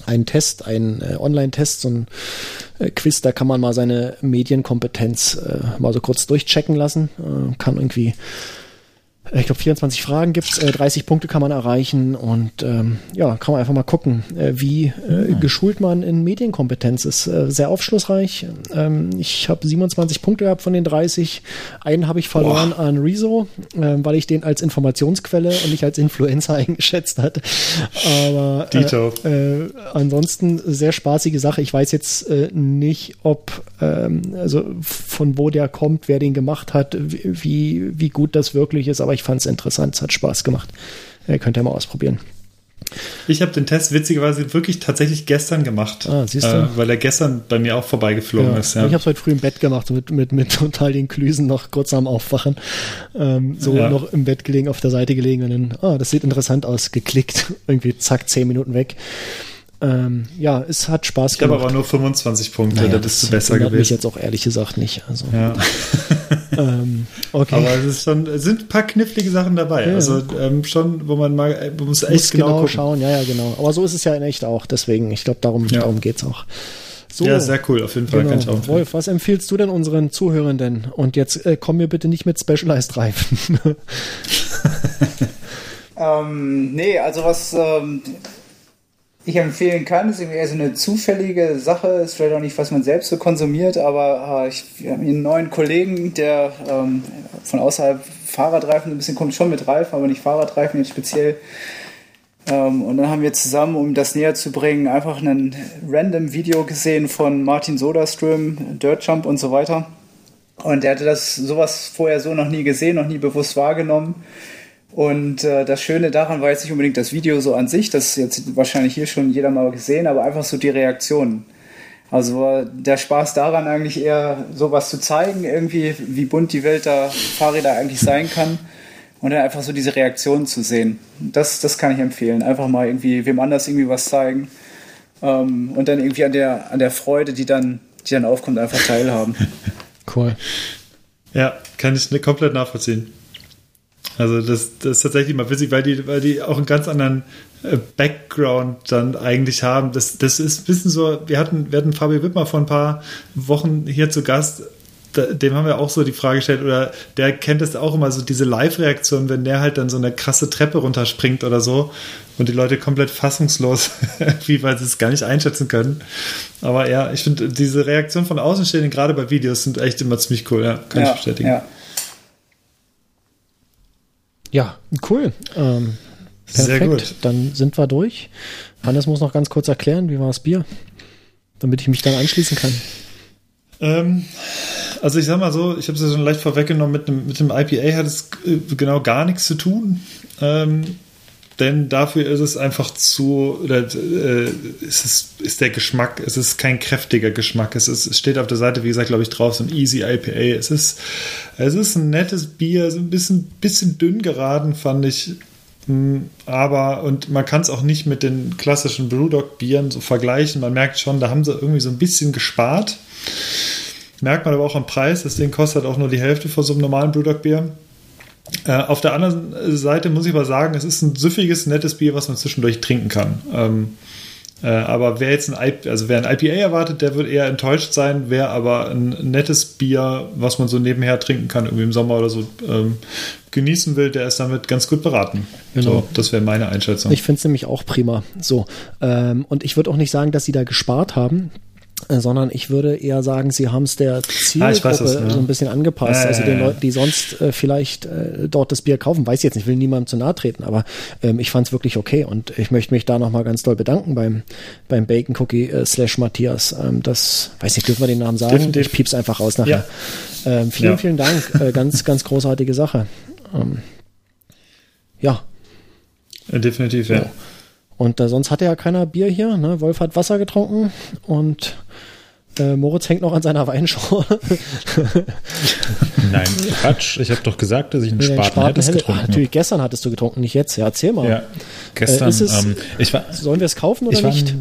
einen Test, einen Online-Test, so ein Quiz, da kann man mal seine Medienkompetenz mal so kurz durchchecken lassen. Kann irgendwie, ich glaube 24 Fragen gibt's, 30 Punkte kann man erreichen und ja, kann man einfach mal gucken, wie geschult man in Medienkompetenz ist. Sehr aufschlussreich. Ich habe 27 Punkte gehabt von den 30. Einen habe ich verloren an Rezo, weil ich den als Informationsquelle und nicht als Influencer eingeschätzt hatte. Aber ansonsten sehr spaßige Sache. Ich weiß jetzt nicht, ob also von wo der kommt, wer den gemacht hat, wie gut das wirklich ist, aber ich fand es interessant, es hat Spaß gemacht. Könnt ihr mal ausprobieren. Ich habe den Test witzigerweise wirklich tatsächlich gestern gemacht, siehst du? Weil er gestern bei mir auch vorbeigeflogen ist. Ja. Ich habe es heute früh im Bett gemacht, mit total den Klüsen noch kurz am Aufwachen. Noch im Bett gelegen, auf der Seite gelegen und dann, das sieht interessant aus, geklickt, irgendwie zack, 10 Minuten weg. Es hat Spaß gemacht. Ich habe aber nur 25 Punkte, da bist du besser gewesen. Das jetzt auch ehrlich gesagt nicht. Also. Ja. Okay. Aber es sind ein paar knifflige Sachen dabei. Ja, also schon, wo man echt genau schauen. Ja, genau. Aber so ist es ja in echt auch. Deswegen, ich glaube, darum geht's auch. So, ja, sehr cool. Auf jeden Fall kann ich auch. Wolf, was empfiehlst du denn unseren Zuhörenden? Und jetzt komm mir bitte nicht mit Specialized Reifen. Was ich empfehlen kann, ist irgendwie eher so eine zufällige Sache, ist vielleicht auch nicht, was man selbst so konsumiert, aber wir haben einen neuen Kollegen, der von außerhalb Fahrradreifen, ein bisschen kommt schon mit Reifen, aber nicht Fahrradreifen jetzt speziell. Und dann haben wir zusammen, um das näher zu bringen, einfach ein random Video gesehen von Martin Söderström, Dirt Jump und so weiter. Und er hatte sowas vorher so noch nie gesehen, noch nie bewusst wahrgenommen. Und das Schöne daran war jetzt nicht unbedingt das Video so an sich, das jetzt wahrscheinlich hier schon jeder mal gesehen, aber einfach so die Reaktionen. Also war der Spaß daran eigentlich eher sowas zu zeigen, irgendwie wie bunt die Welt der Fahrräder eigentlich sein kann und dann einfach so diese Reaktionen zu sehen. Das kann ich empfehlen, einfach mal irgendwie wem anders irgendwie was zeigen und dann irgendwie an der Freude, die dann aufkommt, einfach teilhaben. Cool. Ja, kann ich komplett nachvollziehen. Also das ist tatsächlich mal witzig, weil die auch einen ganz anderen Background dann eigentlich haben. Das ist ein bisschen so, wir hatten Fabio Wittmer vor ein paar Wochen hier zu Gast, dem haben wir auch so die Frage gestellt, oder der kennt das auch immer so, diese Live-Reaktion, wenn der halt dann so eine krasse Treppe runterspringt oder so und die Leute komplett fassungslos, weil sie es gar nicht einschätzen können. Aber ja, ich finde, diese Reaktion von Außenstehenden, gerade bei Videos, sind echt immer ziemlich cool, ja, kann ich bestätigen. Ja. Ja, cool. Perfekt. Sehr gut. Dann sind wir durch. Hannes muss noch ganz kurz erklären, wie war das Bier? Damit ich mich dann anschließen kann. Also ich sag mal so, ich habe es ja schon leicht vorweggenommen, mit dem IPA hat es genau gar nichts zu tun. Denn dafür ist es einfach ist der Geschmack, es ist kein kräftiger Geschmack. Es steht auf der Seite, wie gesagt, glaube ich, drauf, so ein Easy IPA. Es ist ein nettes Bier, so ein bisschen dünn geraten, fand ich. Aber, und man kann es auch nicht mit den klassischen Brewdog-Bieren so vergleichen. Man merkt schon, da haben sie irgendwie so ein bisschen gespart. Merkt man aber auch am Preis. Das Ding kostet auch nur die Hälfte von so einem normalen Brewdog-Bier. Auf der anderen Seite muss ich aber sagen, es ist ein süffiges, nettes Bier, was man zwischendurch trinken kann. Aber wer ein IPA erwartet, der wird eher enttäuscht sein. Wer aber ein nettes Bier, was man so nebenher trinken kann, irgendwie im Sommer oder so, genießen will, der ist damit ganz gut beraten. Genau. So, das wäre meine Einschätzung. Ich finde es nämlich auch prima. So. Und ich würde auch nicht sagen, dass sie da gespart haben, sondern ich würde eher sagen, sie haben es der Zielgruppe so ein bisschen angepasst. Also den Leuten, die sonst vielleicht dort das Bier kaufen, weiß ich jetzt nicht, will niemandem zu nahe treten, aber ich fand es wirklich okay und ich möchte mich da nochmal ganz doll bedanken beim Bacon Cookie / Matthias. Das, weiß nicht, dürfen wir den Namen sagen? Definitiv. Ich piep's einfach raus nachher. Ja. Vielen Dank. Ganz, ganz großartige Sache. Definitiv, ja. Und sonst hatte ja keiner Bier hier. Ne? Wolf hat Wasser getrunken und Moritz hängt noch an seiner Weinschorle. Nein, Quatsch. Ich habe doch gesagt, dass ich einen Spaten getrunken habe. Natürlich, gestern hattest du getrunken, nicht jetzt. Ja, erzähl mal. Ja, gestern. Sollen wir es kaufen oder nicht?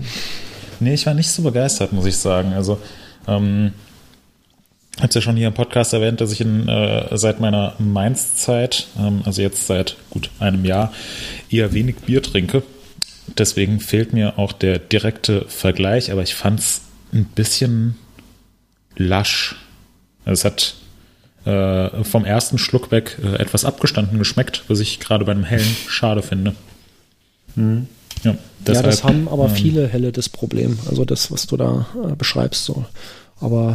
Nee, ich war nicht so begeistert, muss ich sagen. Also, ich habe es ja schon hier im Podcast erwähnt, dass ich seit meiner Mainz-Zeit, also jetzt seit gut einem Jahr, eher wenig Bier trinke. deswegen fehlt mir auch der direkte Vergleich, aber ich fand es ein bisschen lasch. Es hat vom ersten Schluck weg etwas abgestanden geschmeckt, was ich gerade bei einem hellen schade finde. Mhm. Ja, deshalb, ja, das haben aber viele Helle das Problem. Also das, was du da beschreibst, so. Aber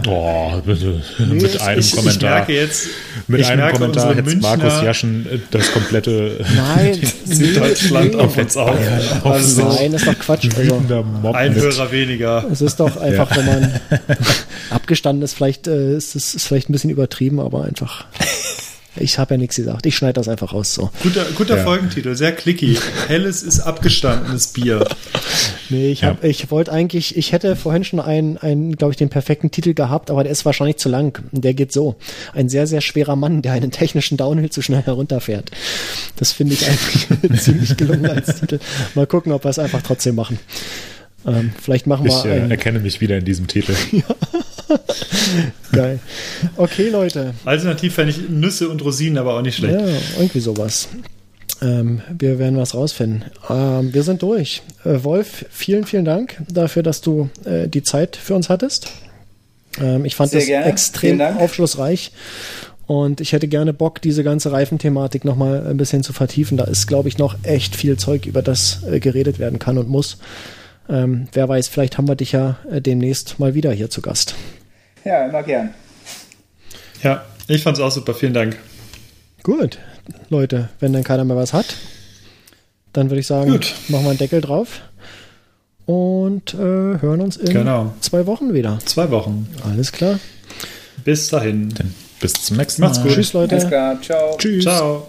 mit einem Kommentar hätte Markus Jaschen das komplette Süddeutschland auf uns auf. Nein, das ist doch Quatsch. Also, ein Hörer weniger. Es ist doch einfach, wenn man abgestanden ist, vielleicht ist vielleicht ein bisschen übertrieben, aber einfach. Ich habe ja nichts gesagt. Ich schneide das einfach raus. So. Guter Folgentitel, sehr clicky. Helles ist abgestandenes Bier. Nee, ich hätte vorhin schon einen, glaube ich, den perfekten Titel gehabt, aber der ist wahrscheinlich zu lang. Der geht so. Ein sehr, sehr schwerer Mann, der einen technischen Downhill zu schnell herunterfährt. Das finde ich eigentlich ziemlich gelungen als Titel. Mal gucken, ob wir es einfach trotzdem machen. Vielleicht machen wir. Ich erkenne mich wieder in diesem Titel. Ja. Geil. Okay, Leute. Alternativ fände ich Nüsse und Rosinen aber auch nicht schlecht. Ja, irgendwie sowas. Wir werden was rausfinden. Wir sind durch. Wolf, vielen, vielen Dank dafür, dass du die Zeit für uns hattest. Ich fand das extrem aufschlussreich. Und ich hätte gerne Bock, diese ganze Reifenthematik nochmal ein bisschen zu vertiefen. Da ist, glaube ich, noch echt viel Zeug, über das geredet werden kann und muss. Wer weiß, vielleicht haben wir dich ja demnächst mal wieder hier zu Gast. Ja, immer gern. Ja, ich fand's auch super. Vielen Dank. Gut, Leute, wenn dann keiner mehr was hat, dann würde ich sagen, machen wir einen Deckel drauf und hören uns in 2 Wochen wieder. 2 Wochen. Alles klar. Bis dahin. Bis zum nächsten Mal. Macht's gut. Tschüss, Leute. Alles klar. Ciao. Tschüss. Ciao.